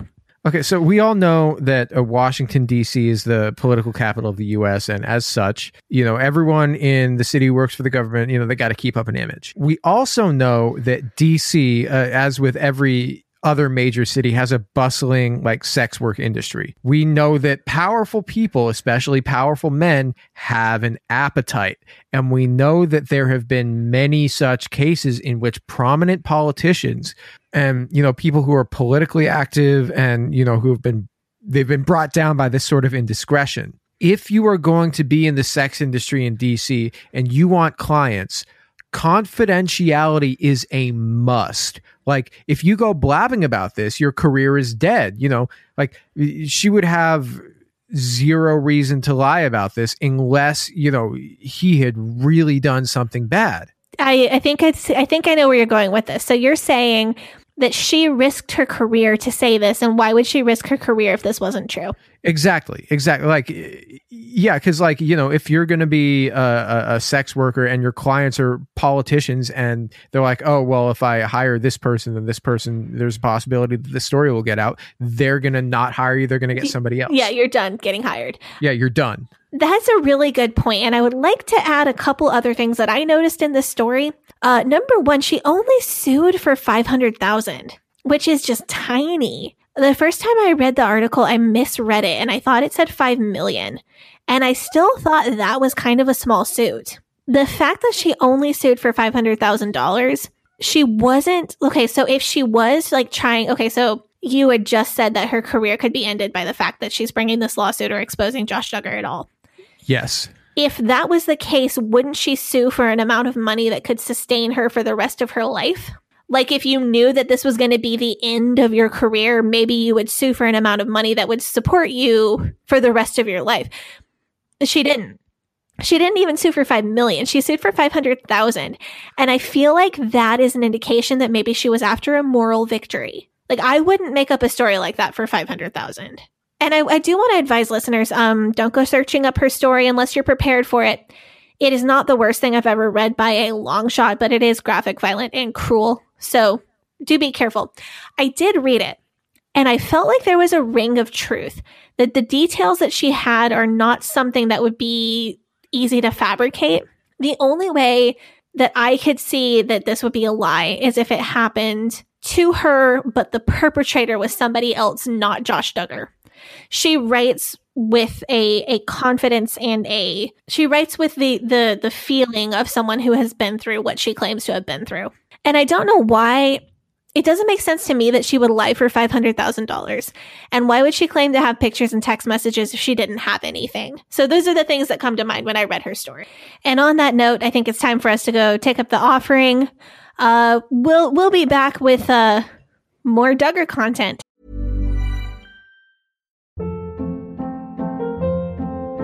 Okay, so we all know that uh, Washington, D C is the political capital of the U S, and as such, you know, everyone in the city who works for the government, you know, they got to keep up an image. We also know that D C, uh, as with every other major city, has a bustling, like, sex work industry. We know that powerful people, especially powerful men, have an appetite. And we know that there have been many such cases in which prominent politicians and, you know, people who are politically active and, you know, who have been, they've been brought down by this sort of indiscretion. If you are going to be in the sex industry in D C and you want clients, confidentiality is a must. Like, if you go blabbing about this, your career is dead. You know, like, she would have zero reason to lie about this unless, you know, he had really done something bad. I, I think it's, I think I know where you're going with this. So you're saying that she risked her career to say this, and why would she risk her career if this wasn't true? Exactly, exactly. Like, yeah, because, like, you know, if you're going to be a, a sex worker and your clients are politicians and they're like, oh, well, if I hire this person and this person, there's a possibility that the story will get out. They're going to not hire you. They're going to get somebody else. Yeah, you're done getting hired. Yeah, you're done. That's a really good point. And I would like to add a couple other things that I noticed in this story. Uh, number one, she only sued for five hundred thousand dollars, which is just tiny. The first time I read the article, I misread it and I thought it said five million dollars. And I still thought that was kind of a small suit. The fact that she only sued for five hundred thousand dollars, she wasn't, okay, so if she was like trying, okay, so you had just said that her career could be ended by the fact that she's bringing this lawsuit or exposing Josh Duggar at all. Yes. If that was the case, wouldn't she sue for an amount of money that could sustain her for the rest of her life? Like, if you knew that this was going to be the end of your career, maybe you would sue for an amount of money that would support you for the rest of your life. She didn't. She didn't even sue for five million dollars. She sued for five hundred thousand dollars. And I feel like that is an indication that maybe she was after a moral victory. Like, I wouldn't make up a story like that for five hundred thousand dollars. And I, I do want to advise listeners, um, don't go searching up her story unless you're prepared for it. It is not the worst thing I've ever read by a long shot, but it is graphic, violent, and cruel. So do be careful. I did read it, and I felt like there was a ring of truth, that the details that she had are not something that would be easy to fabricate. The only way that I could see that this would be a lie is if it happened to her, but the perpetrator was somebody else, not Josh Duggar. She writes with a, a confidence and a she writes with the, the the feeling of someone who has been through what she claims to have been through. And I don't know why it doesn't make sense to me that she would lie for five hundred thousand dollars. And why would she claim to have pictures and text messages if she didn't have anything? So those are the things that come to mind when I read her story. And on that note, I think it's time for us to go take up the offering. Uh, we'll we'll be back with uh more Duggar content.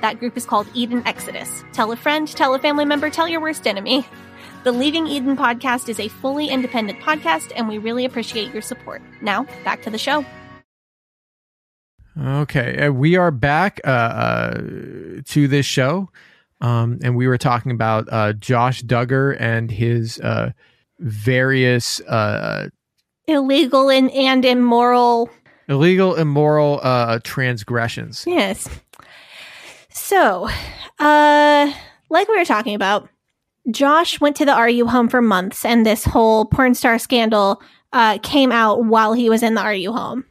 That group is called Eden Exodus. Tell a friend, tell a family member, tell your worst enemy. The Leaving Eden podcast is a fully independent podcast, and we really appreciate your support. Now, back to the show. Okay, uh, we are back uh, uh, to this show, um, and we were talking about uh, Josh Duggar and his uh, various... Uh, illegal and, and immoral... Illegal, immoral uh, transgressions. Yes. So, uh, like we were talking about, Josh went to the R U home for months, and this whole porn star scandal uh, came out while he was in the R U home.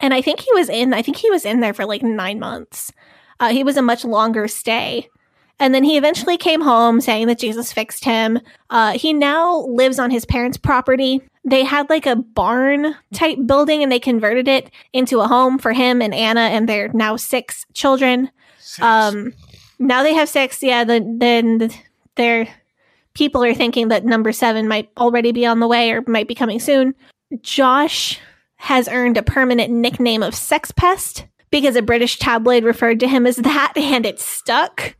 And I think he was in, I think he was in there for like nine months. Uh, he was a much longer stay. And then he eventually came home saying that Jesus fixed him. Uh, he now lives on his parents' property. They had like a barn type building, and they converted it into a home for him and Anna and their now six children. Six. Um, now they have six. Yeah. Then the, their people are thinking that number seven might already be on the way or might be coming soon. Josh has earned a permanent nickname of sex pest because a British tabloid referred to him as that, and it stuck.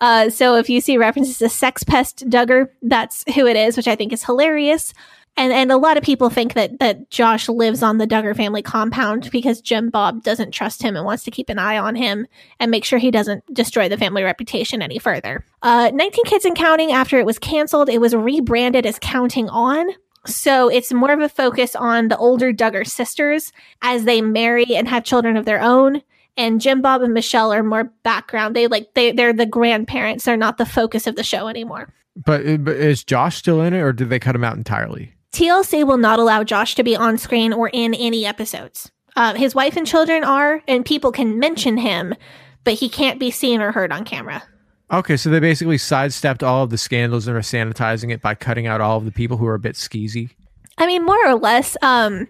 Uh, so if you see references to sex pest Duggar, that's who it is, which I think is hilarious. And and a lot of people think that that Josh lives on the Duggar family compound because Jim Bob doesn't trust him and wants to keep an eye on him and make sure he doesn't destroy the family reputation any further. Uh, nineteen Kids and Counting, after it was canceled, it was rebranded as Counting On. So it's more of a focus on the older Duggar sisters as they marry and have children of their own. And Jim Bob and Michelle are more background. They like they they're the grandparents. They're not the focus of the show anymore. But, but is Josh still in it, or did they cut him out entirely? T L C will not allow Josh to be on screen or in any episodes. Uh, his wife and children are, and people can mention him, but he can't be seen or heard on camera. Okay, so they basically sidestepped all of the scandals and are sanitizing it by cutting out all of the people who are a bit skeezy. I mean, more or less. Um,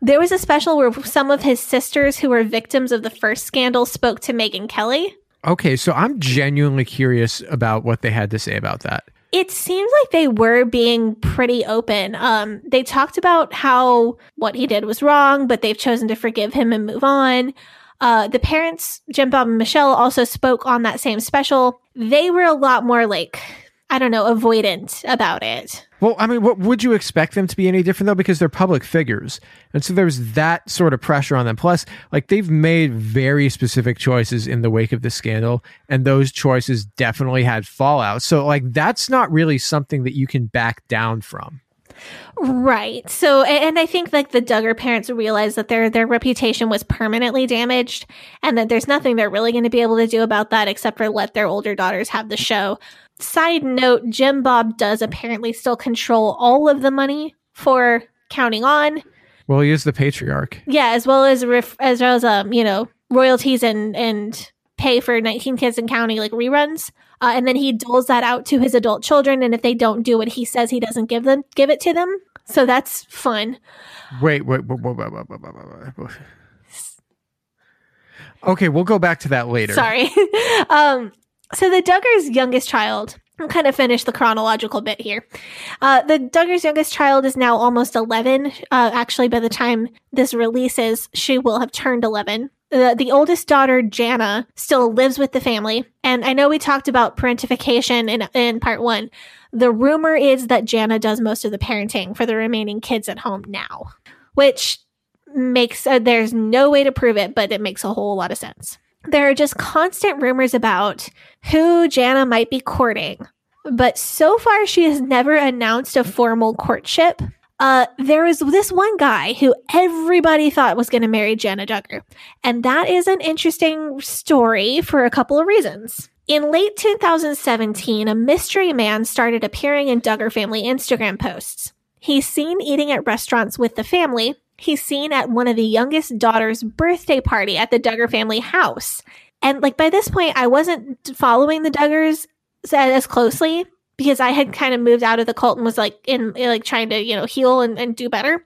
there was a special where some of his sisters who were victims of the first scandal spoke to Megyn Kelly. Okay, so I'm genuinely curious about what they had to say about that. It seems like they were being pretty open. Um, they talked about how what he did was wrong, but they've chosen to forgive him and move on. Uh, the parents, Jim Bob and Michelle, also spoke on that same special. They were a lot more like, I don't know, avoidant about it. Well, I mean, what would you expect them to be any different, though? Because they're public figures. And so there's that sort of pressure on them. Plus, like, they've made very specific choices in the wake of the scandal, and those choices definitely had fallout. So, like, that's not really something that you can back down from. Right. So, and I think, like, the Duggar parents realized that their their reputation was permanently damaged and that there's nothing they're really going to be able to do about that except for let their older daughters have the show. Side note, Jim Bob does apparently still control all of the money for Counting On. Well, he is the patriarch. Yeah, as well as ref- as well as um, you know, royalties and and pay for nineteen Kids and Counting, like reruns, uh, and then he doles that out to his adult children. And if they don't do what he says, he doesn't give them give it to them. So that's fun. Wait, wait, wait, wait, wait, wait, wait, wait, wait. Okay, we'll go back to that later. Sorry. um. So the Duggar's youngest child, I'll kind of finish the chronological bit here. Uh, the Duggar's youngest child is now almost eleven. Uh, actually, by the time this releases, she will have turned eleven. The, the oldest daughter, Jana, still lives with the family. And I know we talked about parentification in, in part one. The rumor is that Jana does most of the parenting for the remaining kids at home now, which makes, uh, there's no way to prove it, but it makes a whole lot of sense. there are just constant rumors about who Jana might be courting. But so far, she has never announced a formal courtship. Uh, there was this one guy who everybody thought was going to marry Jana Duggar. And that is an interesting story for a couple of reasons. In late two thousand seventeen, a mystery man started appearing in Duggar family Instagram posts. He's seen eating at restaurants with the family. He's seen at one of the youngest daughter's birthday party at the Duggar family house. And like by this point, I wasn't following the Duggars as closely because I had kind of moved out of the cult and was like in like trying to, you know, heal and, and do better.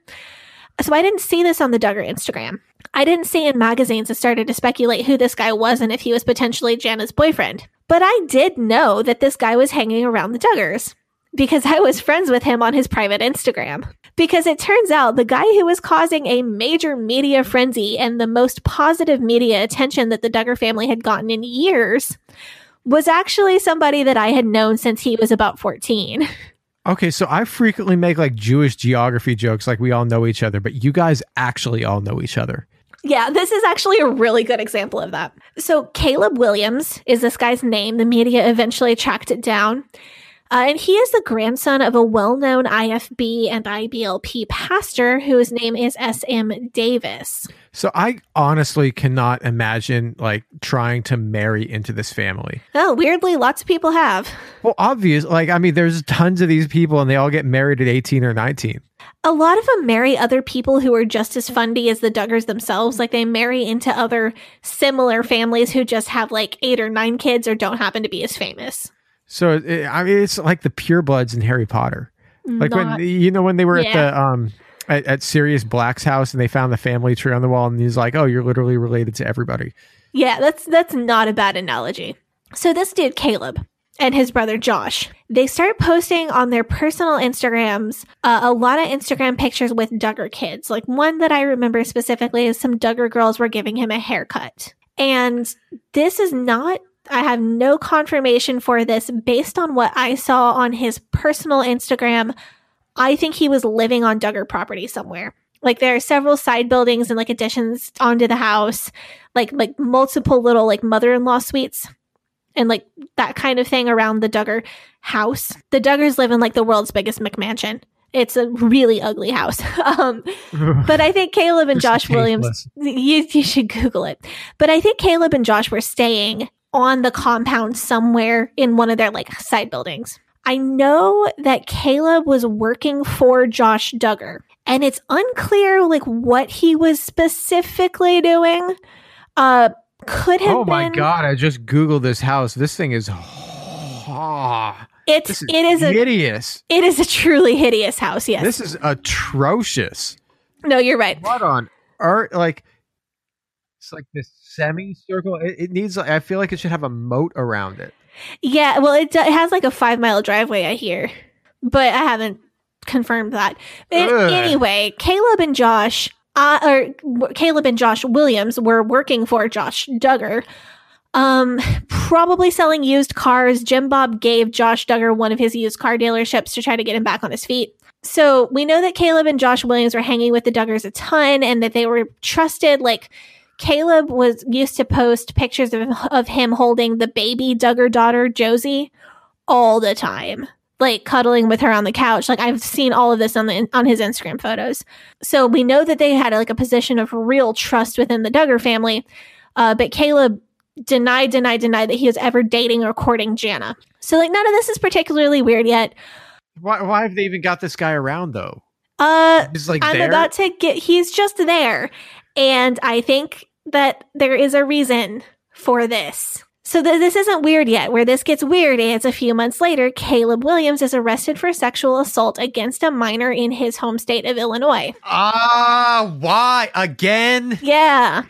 So I didn't see this on the Duggar Instagram. I didn't see in magazines that started to speculate who this guy was and if he was potentially Jana's boyfriend. But I did know that this guy was hanging around the Duggars because I was friends with him on his private Instagram. Because it turns out the guy who was causing a major media frenzy and the most positive media attention that the Duggar family had gotten in years was actually somebody that I had known since he was about fourteen. Okay, so I frequently make like Jewish geography jokes, like we all know each other, but you guys actually all know each other. Yeah, this is actually a really good example of that. So Caleb Williams is this guy's name. The media eventually tracked it down. Uh, and he is the grandson of a well-known I F B and I B L P pastor whose name is S M Davis. So I honestly cannot imagine like trying to marry into this family. Oh, weirdly, lots of people have. Well, obvious. Like, I mean, there's tons of these people and they all get married at eighteen or nineteen. A lot of them marry other people who are just as fundy as the Duggars themselves. Like they marry into other similar families who just have like eight or nine kids or don't happen to be as famous. So, it, I mean, it's like the purebloods in Harry Potter. Like Not, when, you know, when they were yeah. at the, um, at, at Sirius Black's house and they found the family tree on the wall and he's like, oh, you're literally related to everybody. Yeah, that's, that's not a bad analogy. So this dude, Caleb, and his brother, Josh, they start posting on their personal Instagrams, uh, a lot of Instagram pictures with Duggar kids. Like one that I remember specifically is some Duggar girls were giving him a haircut. And this is not I have no confirmation for this. Based on what I saw on his personal Instagram, I think he was living on Duggar property somewhere. Like there are several side buildings and like additions onto the house, like like multiple little like mother-in-law suites and like that kind of thing around the Duggar house. The Duggars live in like the world's biggest McMansion. It's a really ugly house. Um, but I think Caleb and Josh Williams, you, you should Google it. But I think Caleb and Josh were staying on the compound somewhere in one of their like side buildings. I know that Caleb was working for Josh Duggar, and it's unclear like what he was specifically doing. Uh, could have. Oh my been... God! I just googled this house. This thing is. Oh, it's is it is hideous. A, it is a truly hideous house. Yes, this is atrocious. No, you're right. What on earth? Like it's like this. Semicircle. It, it needs. I feel like it should have a moat around it. Yeah. Well, it, it has like a five mile driveway, I hear, but I haven't confirmed that. It, anyway, Caleb and Josh, uh, or Caleb and Josh Williams, were working for Josh Duggar, um, probably selling used cars. Jim Bob gave Josh Duggar one of his used car dealerships to try to get him back on his feet. So we know that Caleb and Josh Williams were hanging with the Duggars a ton, and that they were trusted, like. Caleb was used to post pictures of, of him holding the baby Duggar daughter, Josie, all the time, like cuddling with her on the couch. Like I've seen all of this on the on his Instagram photos. So we know that they had like a position of real trust within the Duggar family. Uh, but Caleb denied, denied, denied that he was ever dating or courting Jana. So like none of this is particularly weird yet. Why, why have they even got this guy around, though? Uh, he's like I'm there? about to get he's just there. And I think that there is a reason for this. So th- this isn't weird yet. Where this gets weird is a few months later, Caleb Williams is arrested for sexual assault against a minor in his home state of Illinois. Ah, uh, why again? Yeah.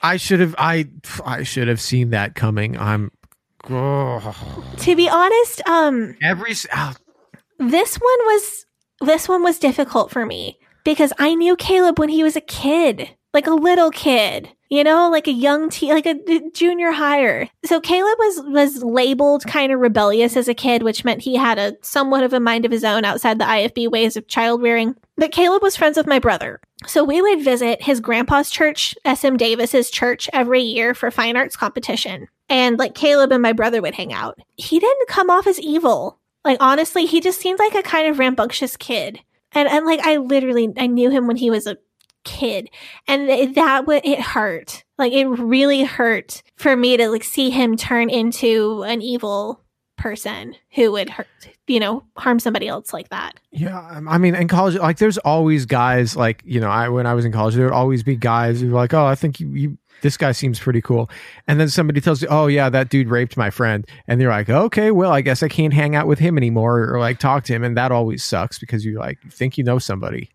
I should have I I should have seen that coming. I'm oh. To be honest, um every oh. This one was this one was difficult for me because I knew Caleb when he was a kid. Like a little kid. you know, like a young teen, like a junior higher. So Caleb was, was labeled kind of rebellious as a kid, which meant he had a somewhat of a mind of his own outside the I F B ways of child rearing. But Caleb was friends with my brother. So we would visit his grandpa's church, S M. Davis's church, every year for fine arts competition. And like Caleb and my brother would hang out. He didn't come off as evil. Like, honestly, he just seemed like a kind of rambunctious kid. And, and like, I literally, I knew him when he was a kid. And it, that would, it hurt. Like, it really hurt for me to, like, see him turn into an evil person who would hurt, you know, harm somebody else like that. Yeah. I mean, in college, like, there's always guys, like, you know, I, when I was in college, there would always be guys who were like, oh, I think you, you this guy seems pretty cool. And then somebody tells you, oh yeah, that dude raped my friend. And they're like, okay, well, I guess I can't hang out with him anymore or like talk to him. And that always sucks because you like think you know somebody.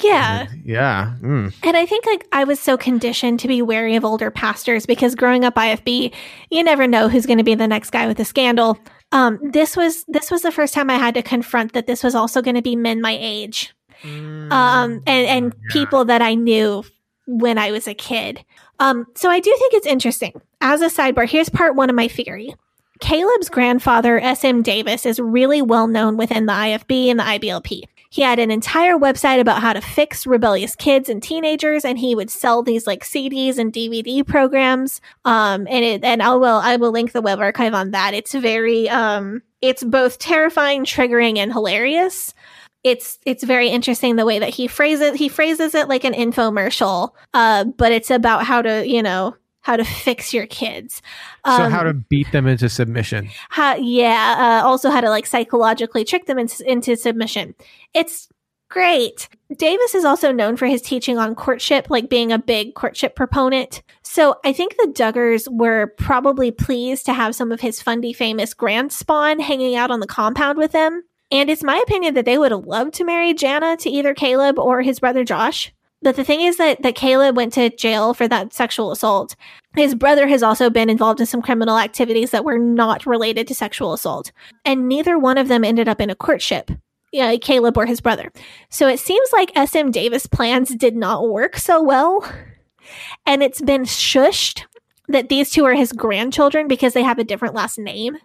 Yeah. And, yeah. Mm. And I think like I was so conditioned to be wary of older pastors because growing up I F B, you never know who's going to be the next guy with a scandal. Um, this was this was the first time I had to confront that this was also going to be men my age mm. um, and, and yeah. people that I knew when I was a kid. Um, so I do think it's interesting. As a sidebar, here's part one of my theory. Caleb's grandfather, S M. Davis, is really well known within the I F B and the I B L P. He had an entire website about how to fix rebellious kids and teenagers, and he would sell these like C Ds and D V D programs. Um, and it, and I will I will link the web archive on that. It's very um, it's both terrifying, triggering, and hilarious. It's it's very interesting the way that he phrases he phrases it like an infomercial, uh, but it's about how to, you know, how to fix your kids. Um, so how to beat them into submission. How, yeah. Uh, also how to like psychologically trick them in, into submission. It's great. Davis is also known for his teaching on courtship, like being a big courtship proponent. So I think the Duggars were probably pleased to have some of his fundy famous grandspawn hanging out on the compound with them. And it's my opinion that they would have loved to marry Jana to either Caleb or his brother Josh. But the thing is that, that Caleb went to jail for that sexual assault. His brother has also been involved in some criminal activities that were not related to sexual assault. And neither one of them ended up in a courtship, you know, Caleb or his brother. So it seems like S M. Davis' plans did not work so well. And it's been shushed that these two are his grandchildren because they have a different last name.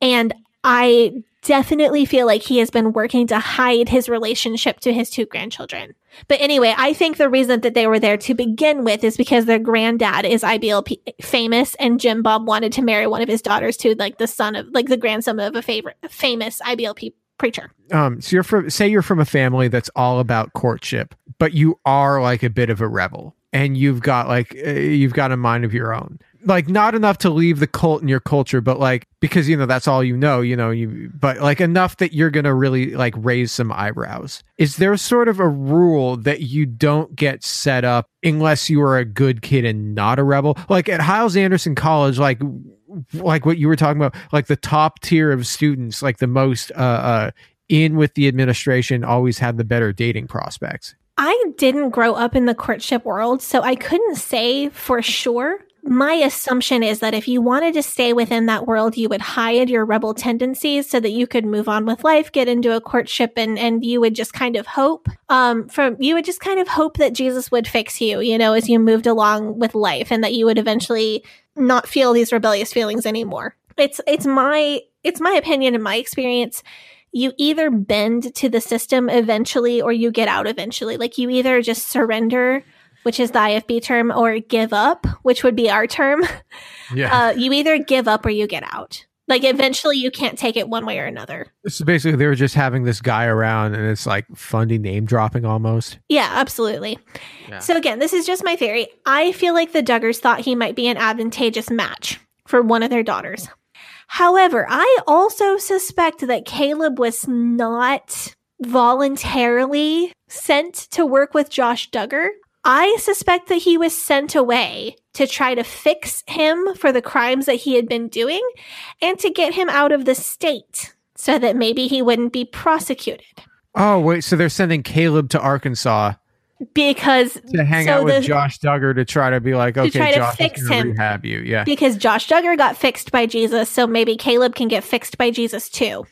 And I definitely feel like he has been working to hide his relationship to his two grandchildren. But anyway, I think the reason that they were there to begin with is because their granddad is I B L P famous, and Jim Bob wanted to marry one of his daughters to like the son of like the grandson of a favorite famous I B L P preacher. Um, so you're from, say you're from a family that's all about courtship, but you are like a bit of a rebel, and you've got like uh, you've got a mind of your own. Like, not enough to leave the cult in your culture, but like, because, you know, that's all you know, you know, you, but like enough that you're going to really like raise some eyebrows. Is there sort of a rule that you don't get set up unless you are a good kid and not a rebel? Like at Hiles Anderson College, like, like what you were talking about, like the top tier of students, like the most uh, uh, in with the administration always had the better dating prospects. I didn't grow up in the courtship world, so I couldn't say for sure. My assumption is that if you wanted to stay within that world, you would hide your rebel tendencies so that you could move on with life, get into a courtship, and, and you would just kind of hope um, from you would just kind of hope that Jesus would fix you, you know, as you moved along with life, and that you would eventually not feel these rebellious feelings anymore. It's it's my it's my opinion and my experience. You either bend to the system eventually or you get out eventually. Like you either just surrender, which is the I F B term, or give up, which would be our term. Yeah. Uh, you either give up or you get out. Like eventually you can't take it one way or another. So basically they were just having this guy around and it's like funny name dropping almost. Yeah, absolutely. Yeah. So again, this is just my theory. I feel like the Duggars thought he might be an advantageous match for one of their daughters. However, I also suspect that Caleb was not voluntarily sent to work with Josh Duggar. I suspect that he was sent away to try to fix him for the crimes that he had been doing and to get him out of the state so that maybe he wouldn't be prosecuted. Oh, wait. So they're sending Caleb to Arkansas because to hang so out with the, Josh Duggar to try to be like, okay, to try to Josh, fix him. Rehab you. Yeah. Because Josh Duggar got fixed by Jesus. So maybe Caleb can get fixed by Jesus too.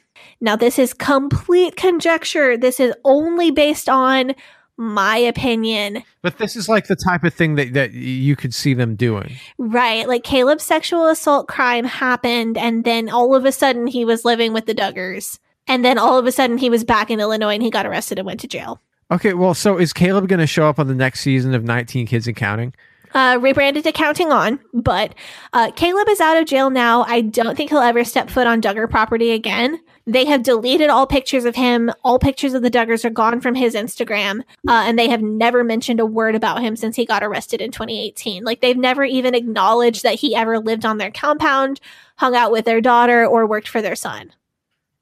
Now, this is complete conjecture. This is only based on my opinion. But this is like the type of thing that, that you could see them doing. Right. Like Caleb's sexual assault crime happened, and then all of a sudden he was living with the Duggars. And then all of a sudden he was back in Illinois and he got arrested and went to jail. Okay, well, so is Caleb going to show up on the next season of nineteen Kids and Counting? Uh, rebranded to Counting On, but uh, Caleb is out of jail now. I don't think he'll ever step foot on Duggar property again. They have deleted all pictures of him. All pictures of the Duggars are gone from his Instagram, uh, and they have never mentioned a word about him since he got arrested in twenty eighteen. Like, they've never even acknowledged that he ever lived on their compound, hung out with their daughter, or worked for their son.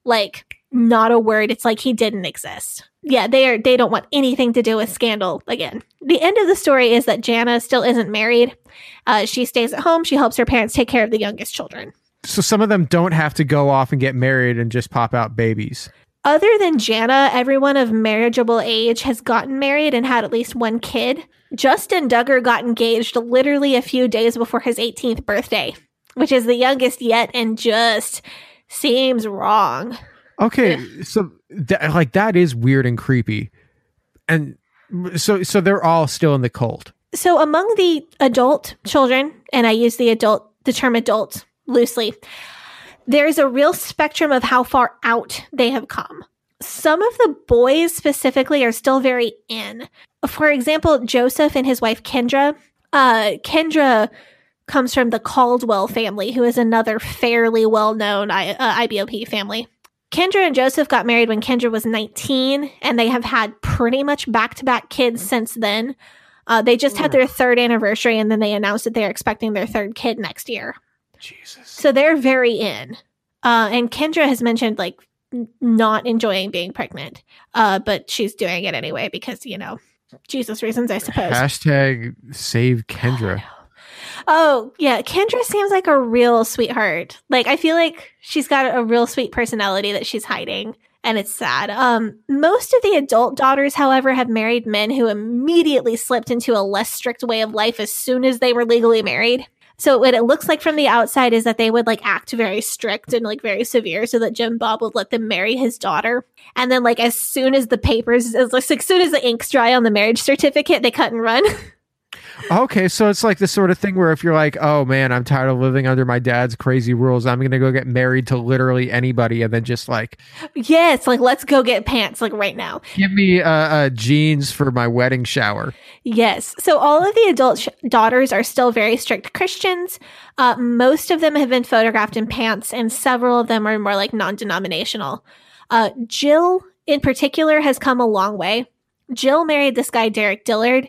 Like, not a word. It's like he didn't exist. Yeah, they are. They don't want anything to do with scandal again. The end of the story is that Jana still isn't married. Uh, she stays at home. She helps her parents take care of the youngest children. So some of them don't have to go off and get married and just pop out babies. Other than Jana, everyone of marriageable age has gotten married and had at least one kid. Justin Duggar got engaged literally a few days before his eighteenth birthday, which is the youngest yet and just seems wrong. Okay, so th- like that is weird and creepy. And so so they're all still in the cult. So among the adult children, and I use the adult the term adult loosely, there's a real spectrum of how far out they have come. Some of the boys specifically are still very in. For example, Joseph and his wife Kendra. Uh, Kendra comes from the Caldwell family, who is another fairly well-known I- uh, I B L P family. Kendra and Joseph got married when Kendra was nineteen, and they have had pretty much back-to-back kids since then. Uh, they just had their third anniversary, and then they announced that they're expecting their third kid next year. Jesus. So they're very in. Uh, and Kendra has mentioned, like, n- not enjoying being pregnant, uh, but she's doing it anyway because, you know, Jesus reasons, I suppose. Hashtag save Kendra. Oh, yeah. Kendra seems like a real sweetheart. Like, I feel like she's got a real sweet personality that she's hiding, and it's sad. Um, most of the adult daughters, however, have married men who immediately slipped into a less strict way of life as soon as they were legally married. So what it looks like from the outside is that they would, like, act very strict and, like, very severe so that Jim Bob would let them marry his daughter. And then, like, as soon as the papers, as, as soon as the ink's dry on the marriage certificate, they cut and run. Okay, so it's like the sort of thing where if you're like, oh man, I'm tired of living under my dad's crazy rules, I'm gonna go get married to literally anybody, and then just like, yes, like, let's go get pants, like, right now, give me uh, uh jeans for my wedding shower. Yes. So all of the adult sh- daughters are still very strict Christians. Uh most of them have been photographed in pants, and several of them are more like non-denominational. uh Jill in particular has come a long way. Jill married this guy Derek Dillard,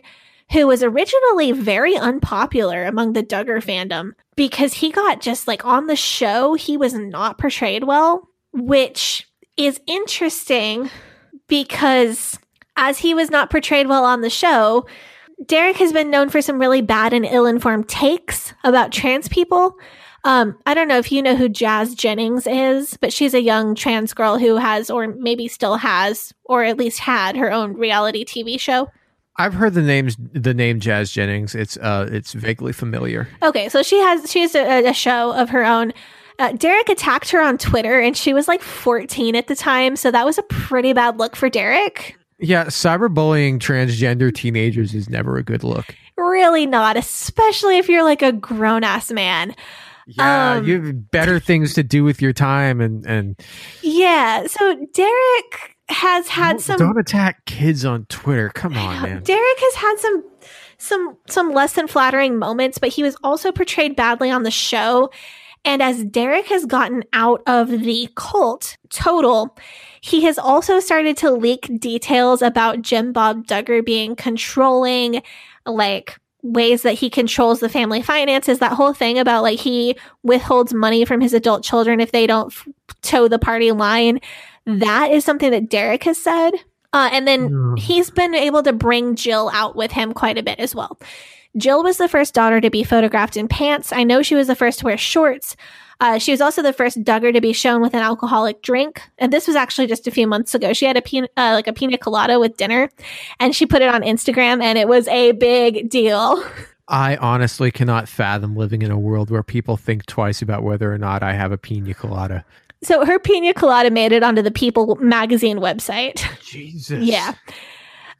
who was originally very unpopular among the Duggar fandom because he got just, like, on the show, he was not portrayed well, which is interesting because as he was not portrayed well on the show, Derek has been known for some really bad and ill-informed takes about trans people. Um, I don't know if you know who Jazz Jennings is, but she's a young trans girl who has, or maybe still has, or at least had, her own reality T V show. I've heard the names, the name Jazz Jennings. It's uh, it's vaguely familiar. Okay, so she has she has a, a show of her own. Uh, Derek attacked her on Twitter, and she was like fourteen at the time, so that was a pretty bad look for Derek. Yeah, cyberbullying transgender teenagers is never a good look. Really not, especially if you're like a grown ass man. Yeah, um, you have better things to do with your time, and and yeah. So Derek has had some don't attack kids on Twitter. Come on, man. Derek has had some some some less than flattering moments, but he was also portrayed badly on the show. And as Derek has gotten out of the cult total, he has also started to leak details about Jim Bob Duggar being controlling, like, ways that he controls the family finances, that whole thing about, like, he withholds money from his adult children if they don't f- toe the party line. That is something that Derek has said. Uh, and then he's been able to bring Jill out with him quite a bit as well. Jill was the first daughter to be photographed in pants. I know she was the first to wear shorts. Uh, she was also the first Duggar to be shown with an alcoholic drink. And this was actually just a few months ago. She had a pina, uh, like a pina colada with dinner, and she put it on Instagram, and it was a big deal. I honestly cannot fathom living in a world where people think twice about whether or not I have a pina colada. So her pina colada made it onto the People magazine website. Jesus. Yeah.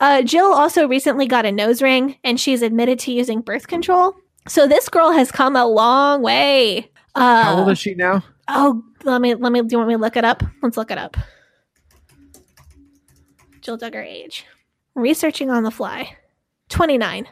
Uh, Jill also recently got a nose ring, and she's admitted to using birth control. So this girl has come a long way. Uh, How old is she now? Oh, let me, let me, do you want me to look it up? Let's look it up. Jill Duggar age. Researching on the fly. twenty-nine.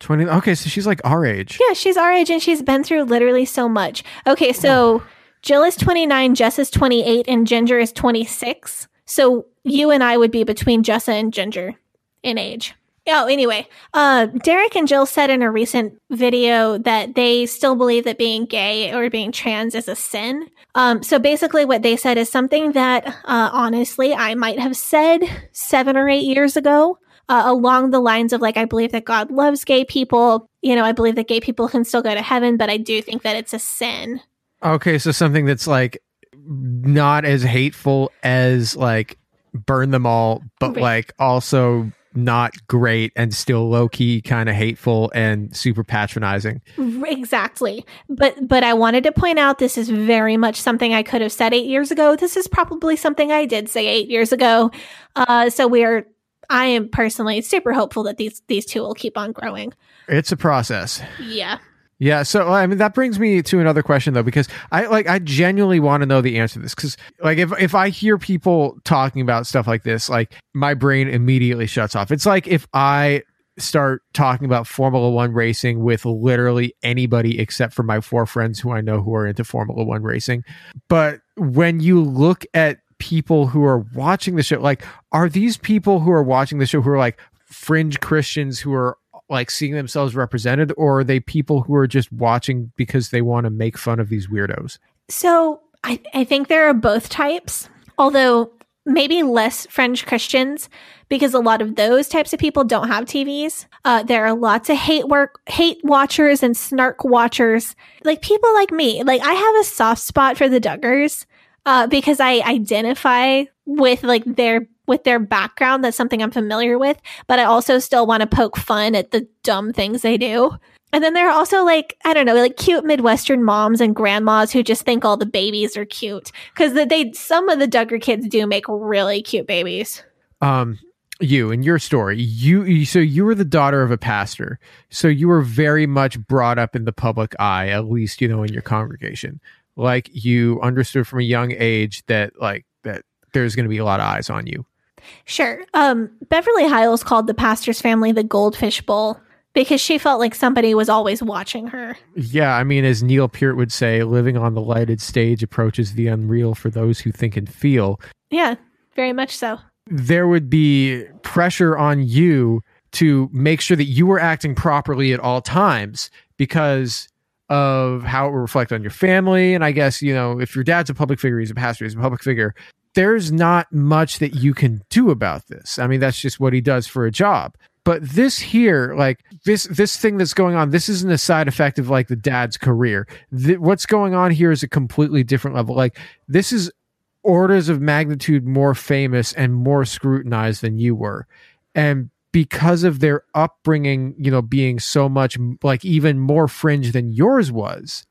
twenty Okay, so she's like our age. Yeah, she's our age, and she's been through literally so much. Okay, so Jill is twenty-nine, Jess is twenty-eight, and Ginger is twenty-six. So you and I would be between Jessa and Ginger in age. Oh, anyway, uh, Derek and Jill said in a recent video that they still believe that being gay or being trans is a sin. Um, so basically what they said is something that, uh, honestly, I might have said seven or eight years ago. Uh, along the lines of, like, I believe that God loves gay people. You know, I believe that gay people can still go to heaven, but I do think that it's a sin. Okay, so something that's, like, not as hateful as, like, burn them all, but, right. like, also not great and still low-key kind of hateful and super patronizing. Exactly. But but I wanted to point out this is very much something I could have said eight years ago. This is probably something I did say eight years ago. Uh, so we are... I am personally super hopeful that these these two will keep on growing. It's a process. Yeah. Yeah. So, I mean, that brings me to another question, though, because I like I genuinely want to know the answer to this, because like if, if I hear people talking about stuff like this, like my brain immediately shuts off. It's like if I start talking about Formula One racing with literally anybody except for my four friends who I know who are into Formula One racing. But when you look at people who are watching the show, like, are these people who are watching the show who are like fringe Christians who are like seeing themselves represented, or are they people who are just watching because they want to make fun of these weirdos? So I, I think there are both types, although maybe less fringe Christians, because a lot of those types of people don't have T Vs. Uh, there are lots of hate work, hate watchers and snark watchers, like people like me. Like, I have a soft spot for the Duggars. Uh, because I identify with like their with their background. That's something I'm familiar with, but I also still want to poke fun at the dumb things they do. And then there are also like, I don't know, like cute Midwestern moms and grandmas who just think all the babies are cute, because they some of the Duggar kids do make really cute babies. Um, you and your story, you, you so you were the daughter of a pastor, so you were very much brought up in the public eye, at least you know in your congregation. Like, you understood from a young age that like that there's going to be a lot of eyes on you. Sure. Um, Beverly Hiles called the pastor's family the goldfish bowl because she felt like somebody was always watching her. Yeah, I mean, as Neil Peart would say, living on the lighted stage approaches the unreal for those who think and feel. Yeah, very much so. There would be pressure on you to make sure that you were acting properly at all times because of how it will reflect on your family. And I guess, you know, if your dad's a public figure, he's a pastor, he's a public figure, there's not much that you can do about this. I mean, that's just what he does for a job. But this here, like this, this thing that's going on, this isn't a side effect of like the dad's career. Th- what's going on here is a completely different level. Like, this is orders of magnitude more famous and more scrutinized than you were. And because of their upbringing, you know, being so much like even more fringe than yours was,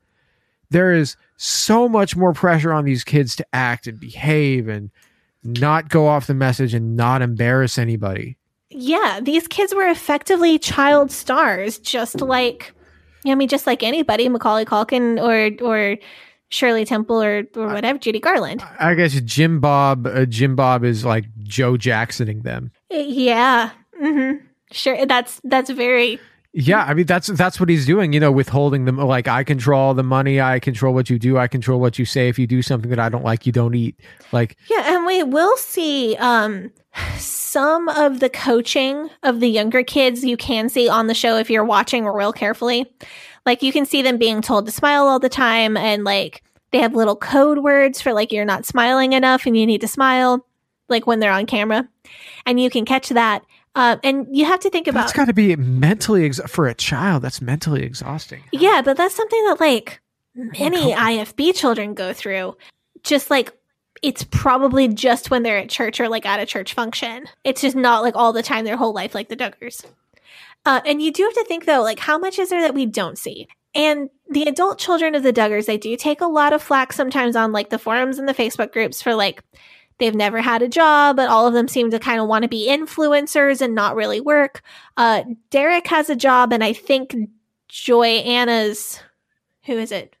there is so much more pressure on these kids to act and behave and not go off the message and not embarrass anybody. Yeah, these kids were effectively child stars, just like, I mean, just like anybody, Macaulay Culkin or or Shirley Temple or, or whatever, I, Judy Garland. I guess Jim Bob, uh, Jim Bob is like Joe Jacksoning them. Yeah. Mm-hmm. Sure. That's that's very. Yeah. I mean, that's that's what he's doing, you know, withholding them. Like, I control the money. I control what you do. I control what you say. If you do something that I don't like, you don't eat. Like, yeah. And we will see um, some of the coaching of the younger kids you can see on the show if you're watching real carefully. Like, you can see them being told to smile all the time. And like, they have little code words for like, you're not smiling enough and you need to smile, like when they're on camera. And you can catch that. Uh, and you have to think about... That's got to be mentally... Ex- for a child, that's mentally exhausting. Yeah, but that's something that, like, many I F B children go through. Just, like, it's probably just when they're at church or, like, at a church function. It's just not, like, all the time their whole life, like the Duggars. Uh, and you do have to think, though, like, how much is there that we don't see? And the adult children of the Duggars, they do take a lot of flack sometimes on, like, the forums and the Facebook groups for, like... They've never had a job, but all of them seem to kind of want to be influencers and not really work. Uh, Derek has a job, and I think Joyanna's, who is it?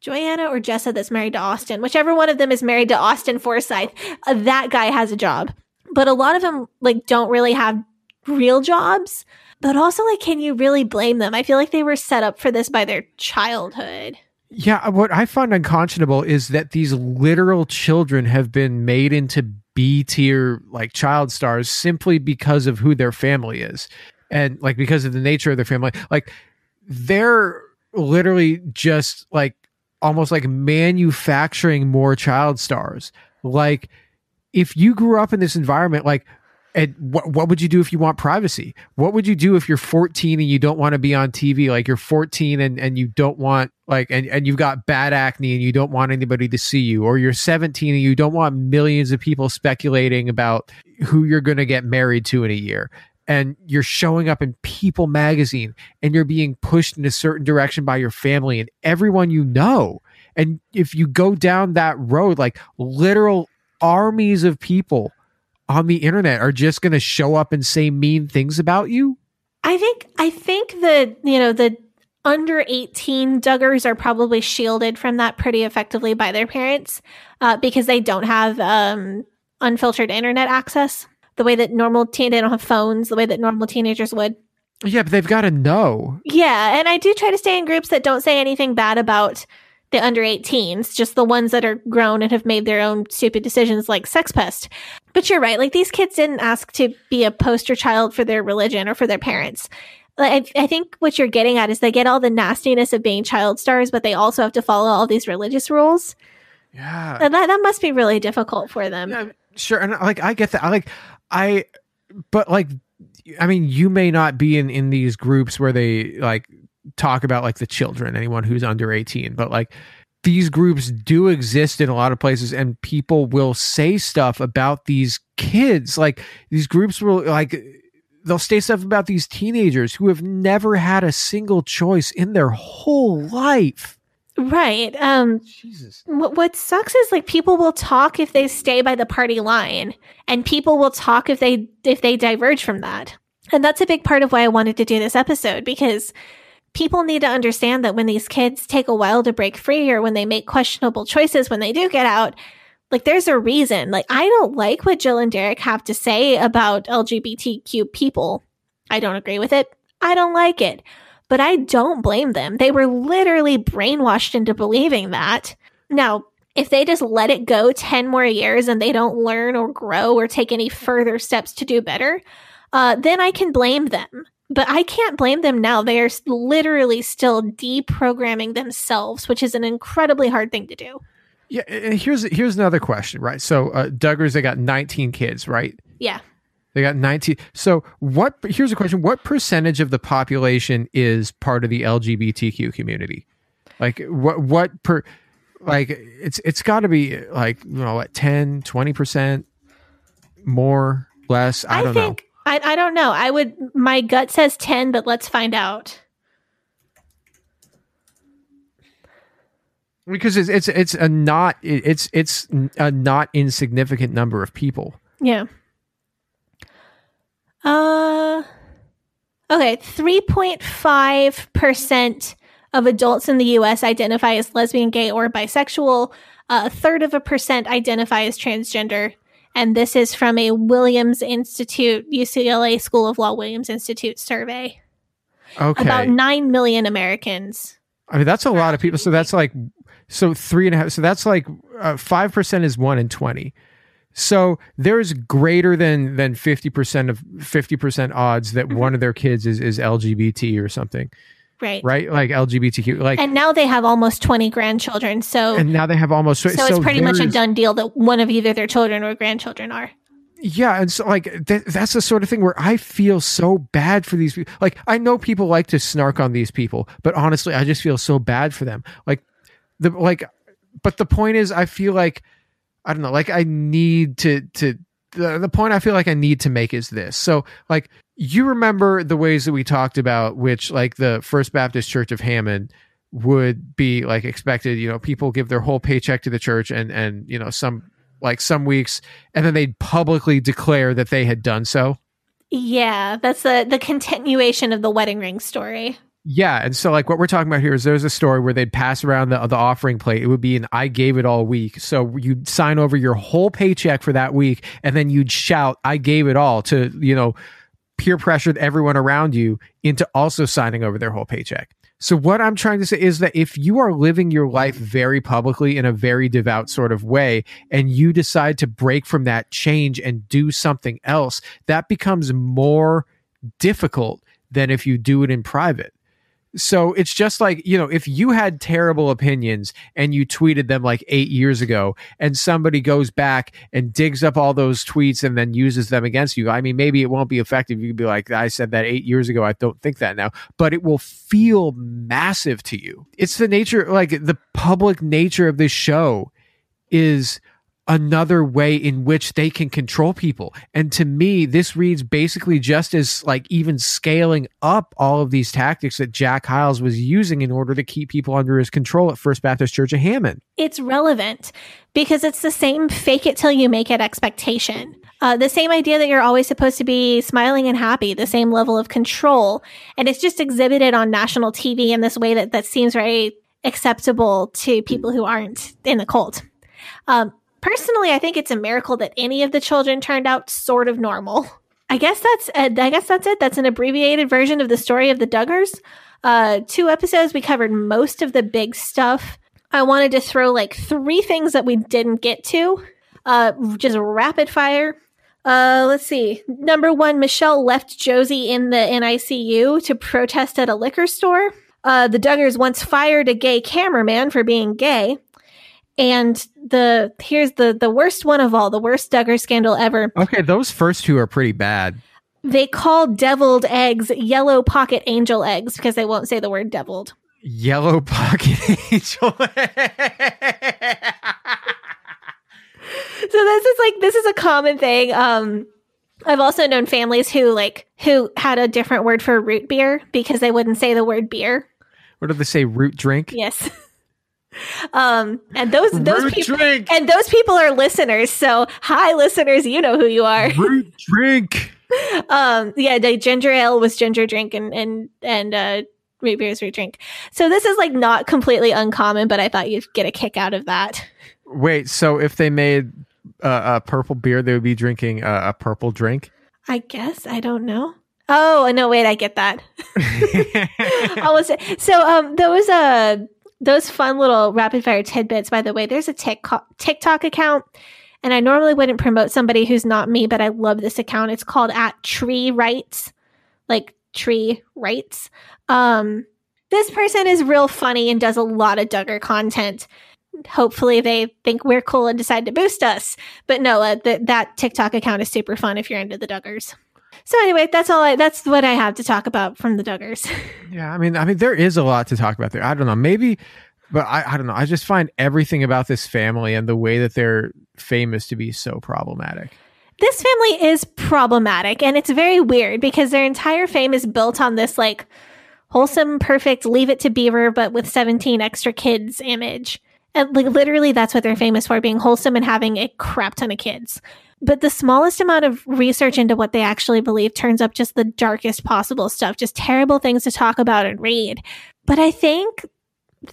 Joyanna or Jessa that's married to Austin, whichever one of them is married to Austin Forsythe, uh, that guy has a job. But a lot of them like don't really have real jobs. But also, like, can you really blame them? I feel like they were set up for this by their childhood. Yeah, what I find unconscionable is that these literal children have been made into B-tier, like, child stars simply because of who their family is. And, like, because of the nature of their family. Like, they're literally just, like, almost, like, manufacturing more child stars. Like, if you grew up in this environment, like... And what what would you do if you want privacy? What would you do if you're fourteen and you don't want to be on T V? Like you're fourteen and, and you don't want like and, and you've got bad acne and you don't want anybody to see you, or you're seventeen and you don't want millions of people speculating about who you're gonna get married to in a year. And you're showing up in People magazine and you're being pushed in a certain direction by your family and everyone you know. And if you go down that road, like literal armies of people on the internet are just going to show up and say mean things about you? I think I think the, you know, the under eighteen Duggars are probably shielded from that pretty effectively by their parents uh, because they don't have um, unfiltered internet access the way that normal teen they don't have phones the way that normal teenagers would. Yeah, but they've got to know. Yeah, and I do try to stay in groups that don't say anything bad about the under eighteens, just the ones that are grown and have made their own stupid decisions like Sex Pest. But you're right. Like these kids didn't ask to be a poster child for their religion or for their parents. Like, I, I think what you're getting at is they get all the nastiness of being child stars, but they also have to follow all these religious rules. Yeah. And that, that must be really difficult for them. Yeah, sure. And like, I get that. I like, I, but like, I mean, you may not be in, in these groups where they like, talk about like the children, anyone who's under eighteen, but like these groups do exist in a lot of places and people will say stuff about these kids. Like these groups will like, they'll say stuff about these teenagers who have never had a single choice in their whole life. Right. Um, Jesus. What, what sucks is like people will talk if they stay by the party line and people will talk if they, if they diverge from that. And that's a big part of why I wanted to do this episode, because people need to understand that when these kids take a while to break free or when they make questionable choices, when they do get out, like there's a reason. Like I don't like what Jill and Derek have to say about L G B T Q people. I don't agree with it. I don't like it. But I don't blame them. They were literally brainwashed into believing that. Now, if they just let it go ten more years and they don't learn or grow or take any further steps to do better, uh, then I can blame them. But I can't blame them now. They are literally still deprogramming themselves, which is an incredibly hard thing to do. Yeah, and here's here's another question, right? So uh, Duggars, they got nineteen kids, right? Yeah. They got nineteen. So what? Here's a question. What percentage of the population is part of the L G B T Q community? Like what? What per? Like it's it's got to be like, you know, what, ten, twenty percent, more, less. I, I don't think- know. I, I don't know. I would, my gut says ten, but let's find out. Because it's it's it's a not it's it's a not insignificant number of people. Yeah. Uh okay, three point five percent of adults in the U S identify as lesbian, gay, or bisexual. Uh, a third of a percent identify as transgender. And this is from a Williams Institute, U C L A School of Law Williams Institute survey. Okay. About nine million Americans. I mean, that's a lot of people. So that's like, so three and a half. So that's like uh, five percent is one in twenty. So there's greater than, than fifty percent of fifty percent odds that mm-hmm. one of their kids is, is L G B T or something. Right. Right. Like L G B T Q. Like, and now they have almost twenty grandchildren. So, and now they have almost, so, so it's pretty much a done deal that one of either their children or grandchildren are. Yeah. And so like, th- that's the sort of thing where I feel so bad for these people. Like, I know people like to snark on these people, but honestly, I just feel so bad for them. Like the, like, but the point is, I feel like, I don't know, like I need to, to, the, the point I feel like I need to make is this. So like, you remember the ways that we talked about, which like the First Baptist Church of Hammond would be like expected, you know, people give their whole paycheck to the church and, and, you know, some like some weeks, and then they'd publicly declare that they had done so. Yeah, that's the the continuation of the wedding ring story. Yeah, and so like what we're talking about here is there's a story where they'd pass around the the offering plate. It would be an I gave it all week. So you'd sign over your whole paycheck for that week, and then you'd shout, I gave it all, to, you know, peer pressured everyone around you into also signing over their whole paycheck. So what I'm trying to say is that if you are living your life very publicly in a very devout sort of way, and you decide to break from that, change and do something else, that becomes more difficult than if you do it in private. So it's just like, you know, if you had terrible opinions and you tweeted them like eight years ago, and somebody goes back and digs up all those tweets and then uses them against you, I mean, maybe it won't be effective. You could be like, I said that eight years ago. I don't think that now, but it will feel massive to you. It's the nature, like the public nature of this show is another way in which they can control people. And to me, this reads basically just as like even scaling up all of these tactics that Jack Hiles was using in order to keep people under his control at First Baptist Church of Hammond. It's relevant because it's the same fake it till you make it expectation. Uh, the same idea that you're always supposed to be smiling and happy, the same level of control. And it's just exhibited on national T V in this way that, that seems very acceptable to people who aren't in the cult. Um, Personally, I think it's a miracle that any of the children turned out sort of normal. I guess that's uh, I guess that's it. That's an abbreviated version of the story of the Duggars. Uh, two episodes, we covered most of the big stuff. I wanted to throw like three things that we didn't get to. Uh, just rapid fire. Uh, let's see. Number one, Michelle left Josie in the N I C U to protest at a liquor store. Uh, the Duggars once fired a gay cameraman for being gay. And the here's the, the worst one of all, the worst Duggar scandal ever. Okay, those first two are pretty bad. They call deviled eggs yellow pocket angel eggs because they won't say the word deviled. Yellow pocket angel eggs. So this is like, this is a common thing. Um, I've also known families who like, who had a different word for root beer because they wouldn't say the word beer. What did they say? Root drink? Yes. Um, and those those root people drink. And those people are listeners. So hi, listeners, you know who you are. Root drink. um, yeah, the ginger ale was ginger drink, and and and uh, root beer is root drink. So this is like not completely uncommon, but I thought you'd get a kick out of that. Wait, so if they made uh, a purple beer, they would be drinking uh, a purple drink? I guess I don't know. Oh no, wait, I get that. I was so um, there was a. Those fun little rapid fire tidbits, by the way, there's a TikTok account, and I normally wouldn't promote somebody who's not me, but I love this account. It's called at Tree Rights, like Tree Rights. Um, this person is real funny and does a lot of Duggar content. Hopefully they think we're cool and decide to boost us. But no, uh, th- that TikTok account is super fun if you're into the Duggars. So anyway, that's all. I, that's what I have to talk about from the Duggars. Yeah, I mean, I mean, there is a lot to talk about there. I don't know, maybe, but I, I don't know. I just find everything about this family and the way that they're famous to be so problematic. This family is problematic, and it's very weird because their entire fame is built on this like wholesome, perfect, Leave It to Beaver, but with seventeen extra kids image. And like literally, that's what they're famous for: being wholesome and having a crap ton of kids. But the smallest amount of research into what they actually believe turns up just the darkest possible stuff, just terrible things to talk about and read. But I think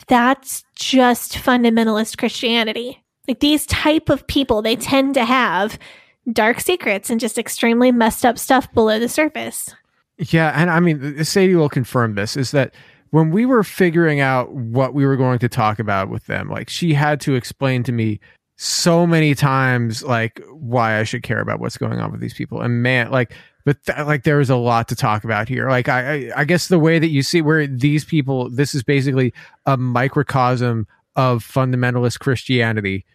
that's just fundamentalist Christianity. Like these type of people, they tend to have dark secrets and just extremely messed up stuff below the surface. Yeah, and I mean, Sadie will confirm this, is that when we were figuring out what we were going to talk about with them, like she had to explain to me so many times like why I should care about what's going on with these people. And man, like but th- like there is a lot to talk about here. Like I, I I guess the way that you see where these people, this is basically a microcosm of fundamentalist Christianity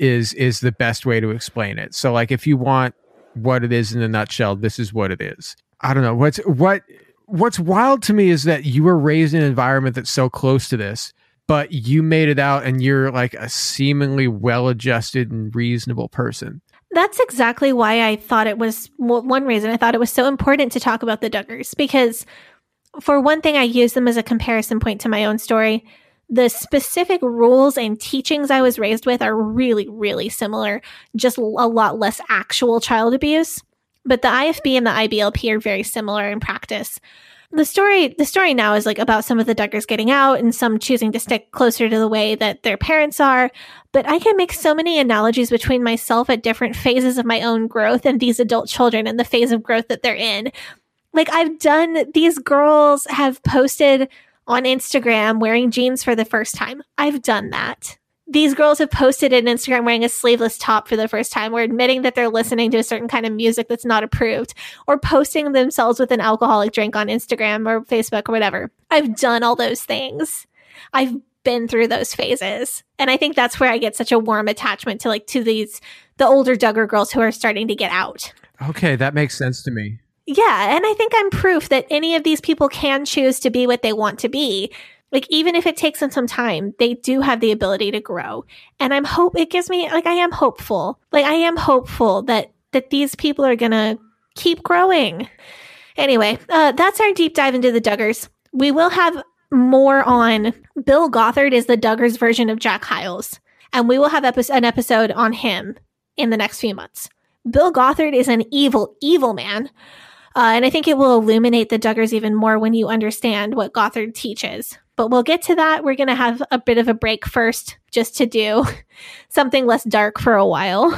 is is the best way to explain it. So like if you want what it is in a nutshell, this is what it is. I don't know what's what what's wild to me is that you were raised in an environment that's so close to this, but you made it out and you're like a seemingly well-adjusted and reasonable person. That's exactly why I thought it was one reason I thought it was so important to talk about the Duggars, because for one thing, I use them as a comparison point to my own story. the specific rules and teachings I was raised with are really, really similar, just a lot less actual child abuse. But the I F B and the I B L P are very similar in practice. The story the story now is like about some of the Duggars getting out and some choosing to stick closer to the way that their parents are. But I can make so many analogies between myself at different phases of my own growth and these adult children and the phase of growth that they're in. Like I've done, these girls have posted on Instagram wearing jeans for the first time. I've done that. These girls have posted on Instagram wearing a sleeveless top for the first time, or admitting that they're listening to a certain kind of music that's not approved, or posting themselves with an alcoholic drink on Instagram or Facebook or whatever. I've done all those things. I've been through those phases. And I think that's where I get such a warm attachment to like to these, the older Duggar girls who are starting to get out. Okay, that makes sense to me. Yeah, and I think I'm proof that any of these people can choose to be what they want to be. Like, even if it takes them some time, they do have the ability to grow. And I'm hope it gives me, like, I am hopeful. Like, I am hopeful that, that these people are going to keep growing. Anyway, uh, that's our deep dive into the Duggars. We will have more on Bill Gothard is the Duggars version of Jack Hiles. And we will have epi- an episode on him in the next few months. Bill Gothard is an evil, evil man. Uh, and I think it will illuminate the Duggars even more when you understand what Gothard teaches. But we'll get to that. We're going to have a bit of a break first just to do something less dark for a while.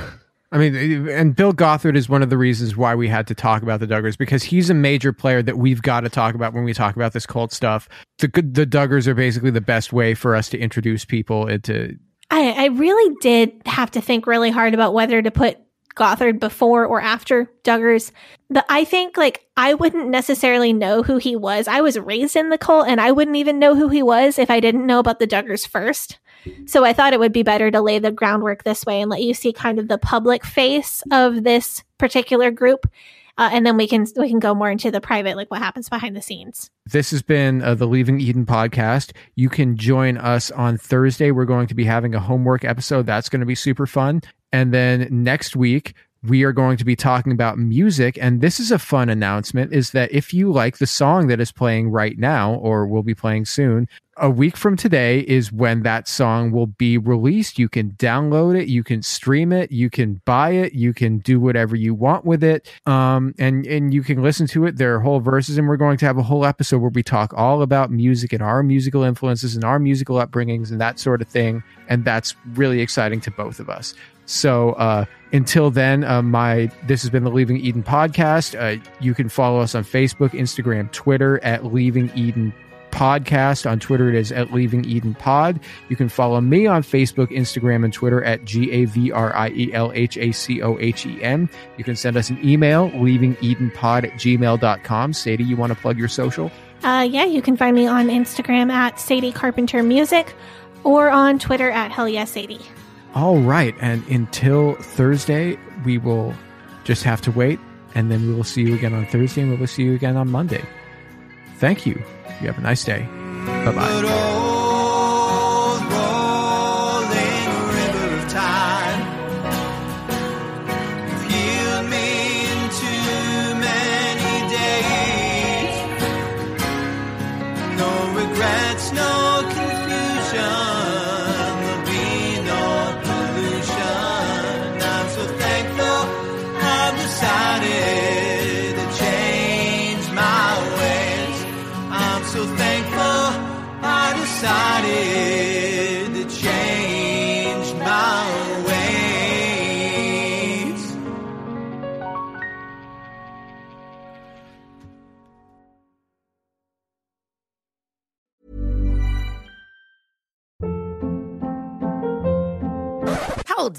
I mean, and Bill Gothard is one of the reasons why we had to talk about the Duggars, because he's a major player that we've got to talk about when we talk about this cult stuff. The the Duggars are basically the best way for us to introduce people into... I, I really did have to think really hard about whether to put Gothard before or after Duggars. But I think like I wouldn't necessarily know who he was. I was raised in the cult and I wouldn't even know who he was if I didn't know about the Duggars first. So I thought it would be better to lay the groundwork this way and let you see kind of the public face of this particular group. Uh, and then we can we can go more into the private, like what happens behind the scenes. This has been uh, the Leaving Eden podcast. You can join us on Thursday. We're going to be having a homework episode. That's going to be super fun. And then next week, we are going to be talking about music. And this is a fun announcement, is that if you like the song that is playing right now, or will be playing soon, a week from today is when that song will be released. You can download it, you can stream it, you can buy it, you can do whatever you want with it. Um, and, and you can listen to it. There are whole verses, and we're going to have a whole episode where we talk all about music and our musical influences and our musical upbringings and that sort of thing. And that's really exciting to both of us. So uh, until then, uh, my this has been the Leaving Eden podcast. Uh, you can follow us on Facebook, Instagram, Twitter at Leaving Eden Podcast. On Twitter, it is at Leaving Eden Pod. You can follow me on Facebook, Instagram, and Twitter at G A V R I E L H A C O H E N. You can send us an email, leaving eden pod at gmail dot com. Sadie, you want to plug your social? Uh, yeah, you can find me on Instagram at Sadie Carpenter Music or on Twitter at Hell Yeah Sadie. All right. And until Thursday, we will just have to wait. And then we will see you again on Thursday, and we will see you again on Monday. Thank you. You have a nice day. Bye-bye. Good old rolling river of time, you've healed me in too many days. No regrets, no confusion. Decided to change my ways. I'm so thankful I decided to change my ways. Hold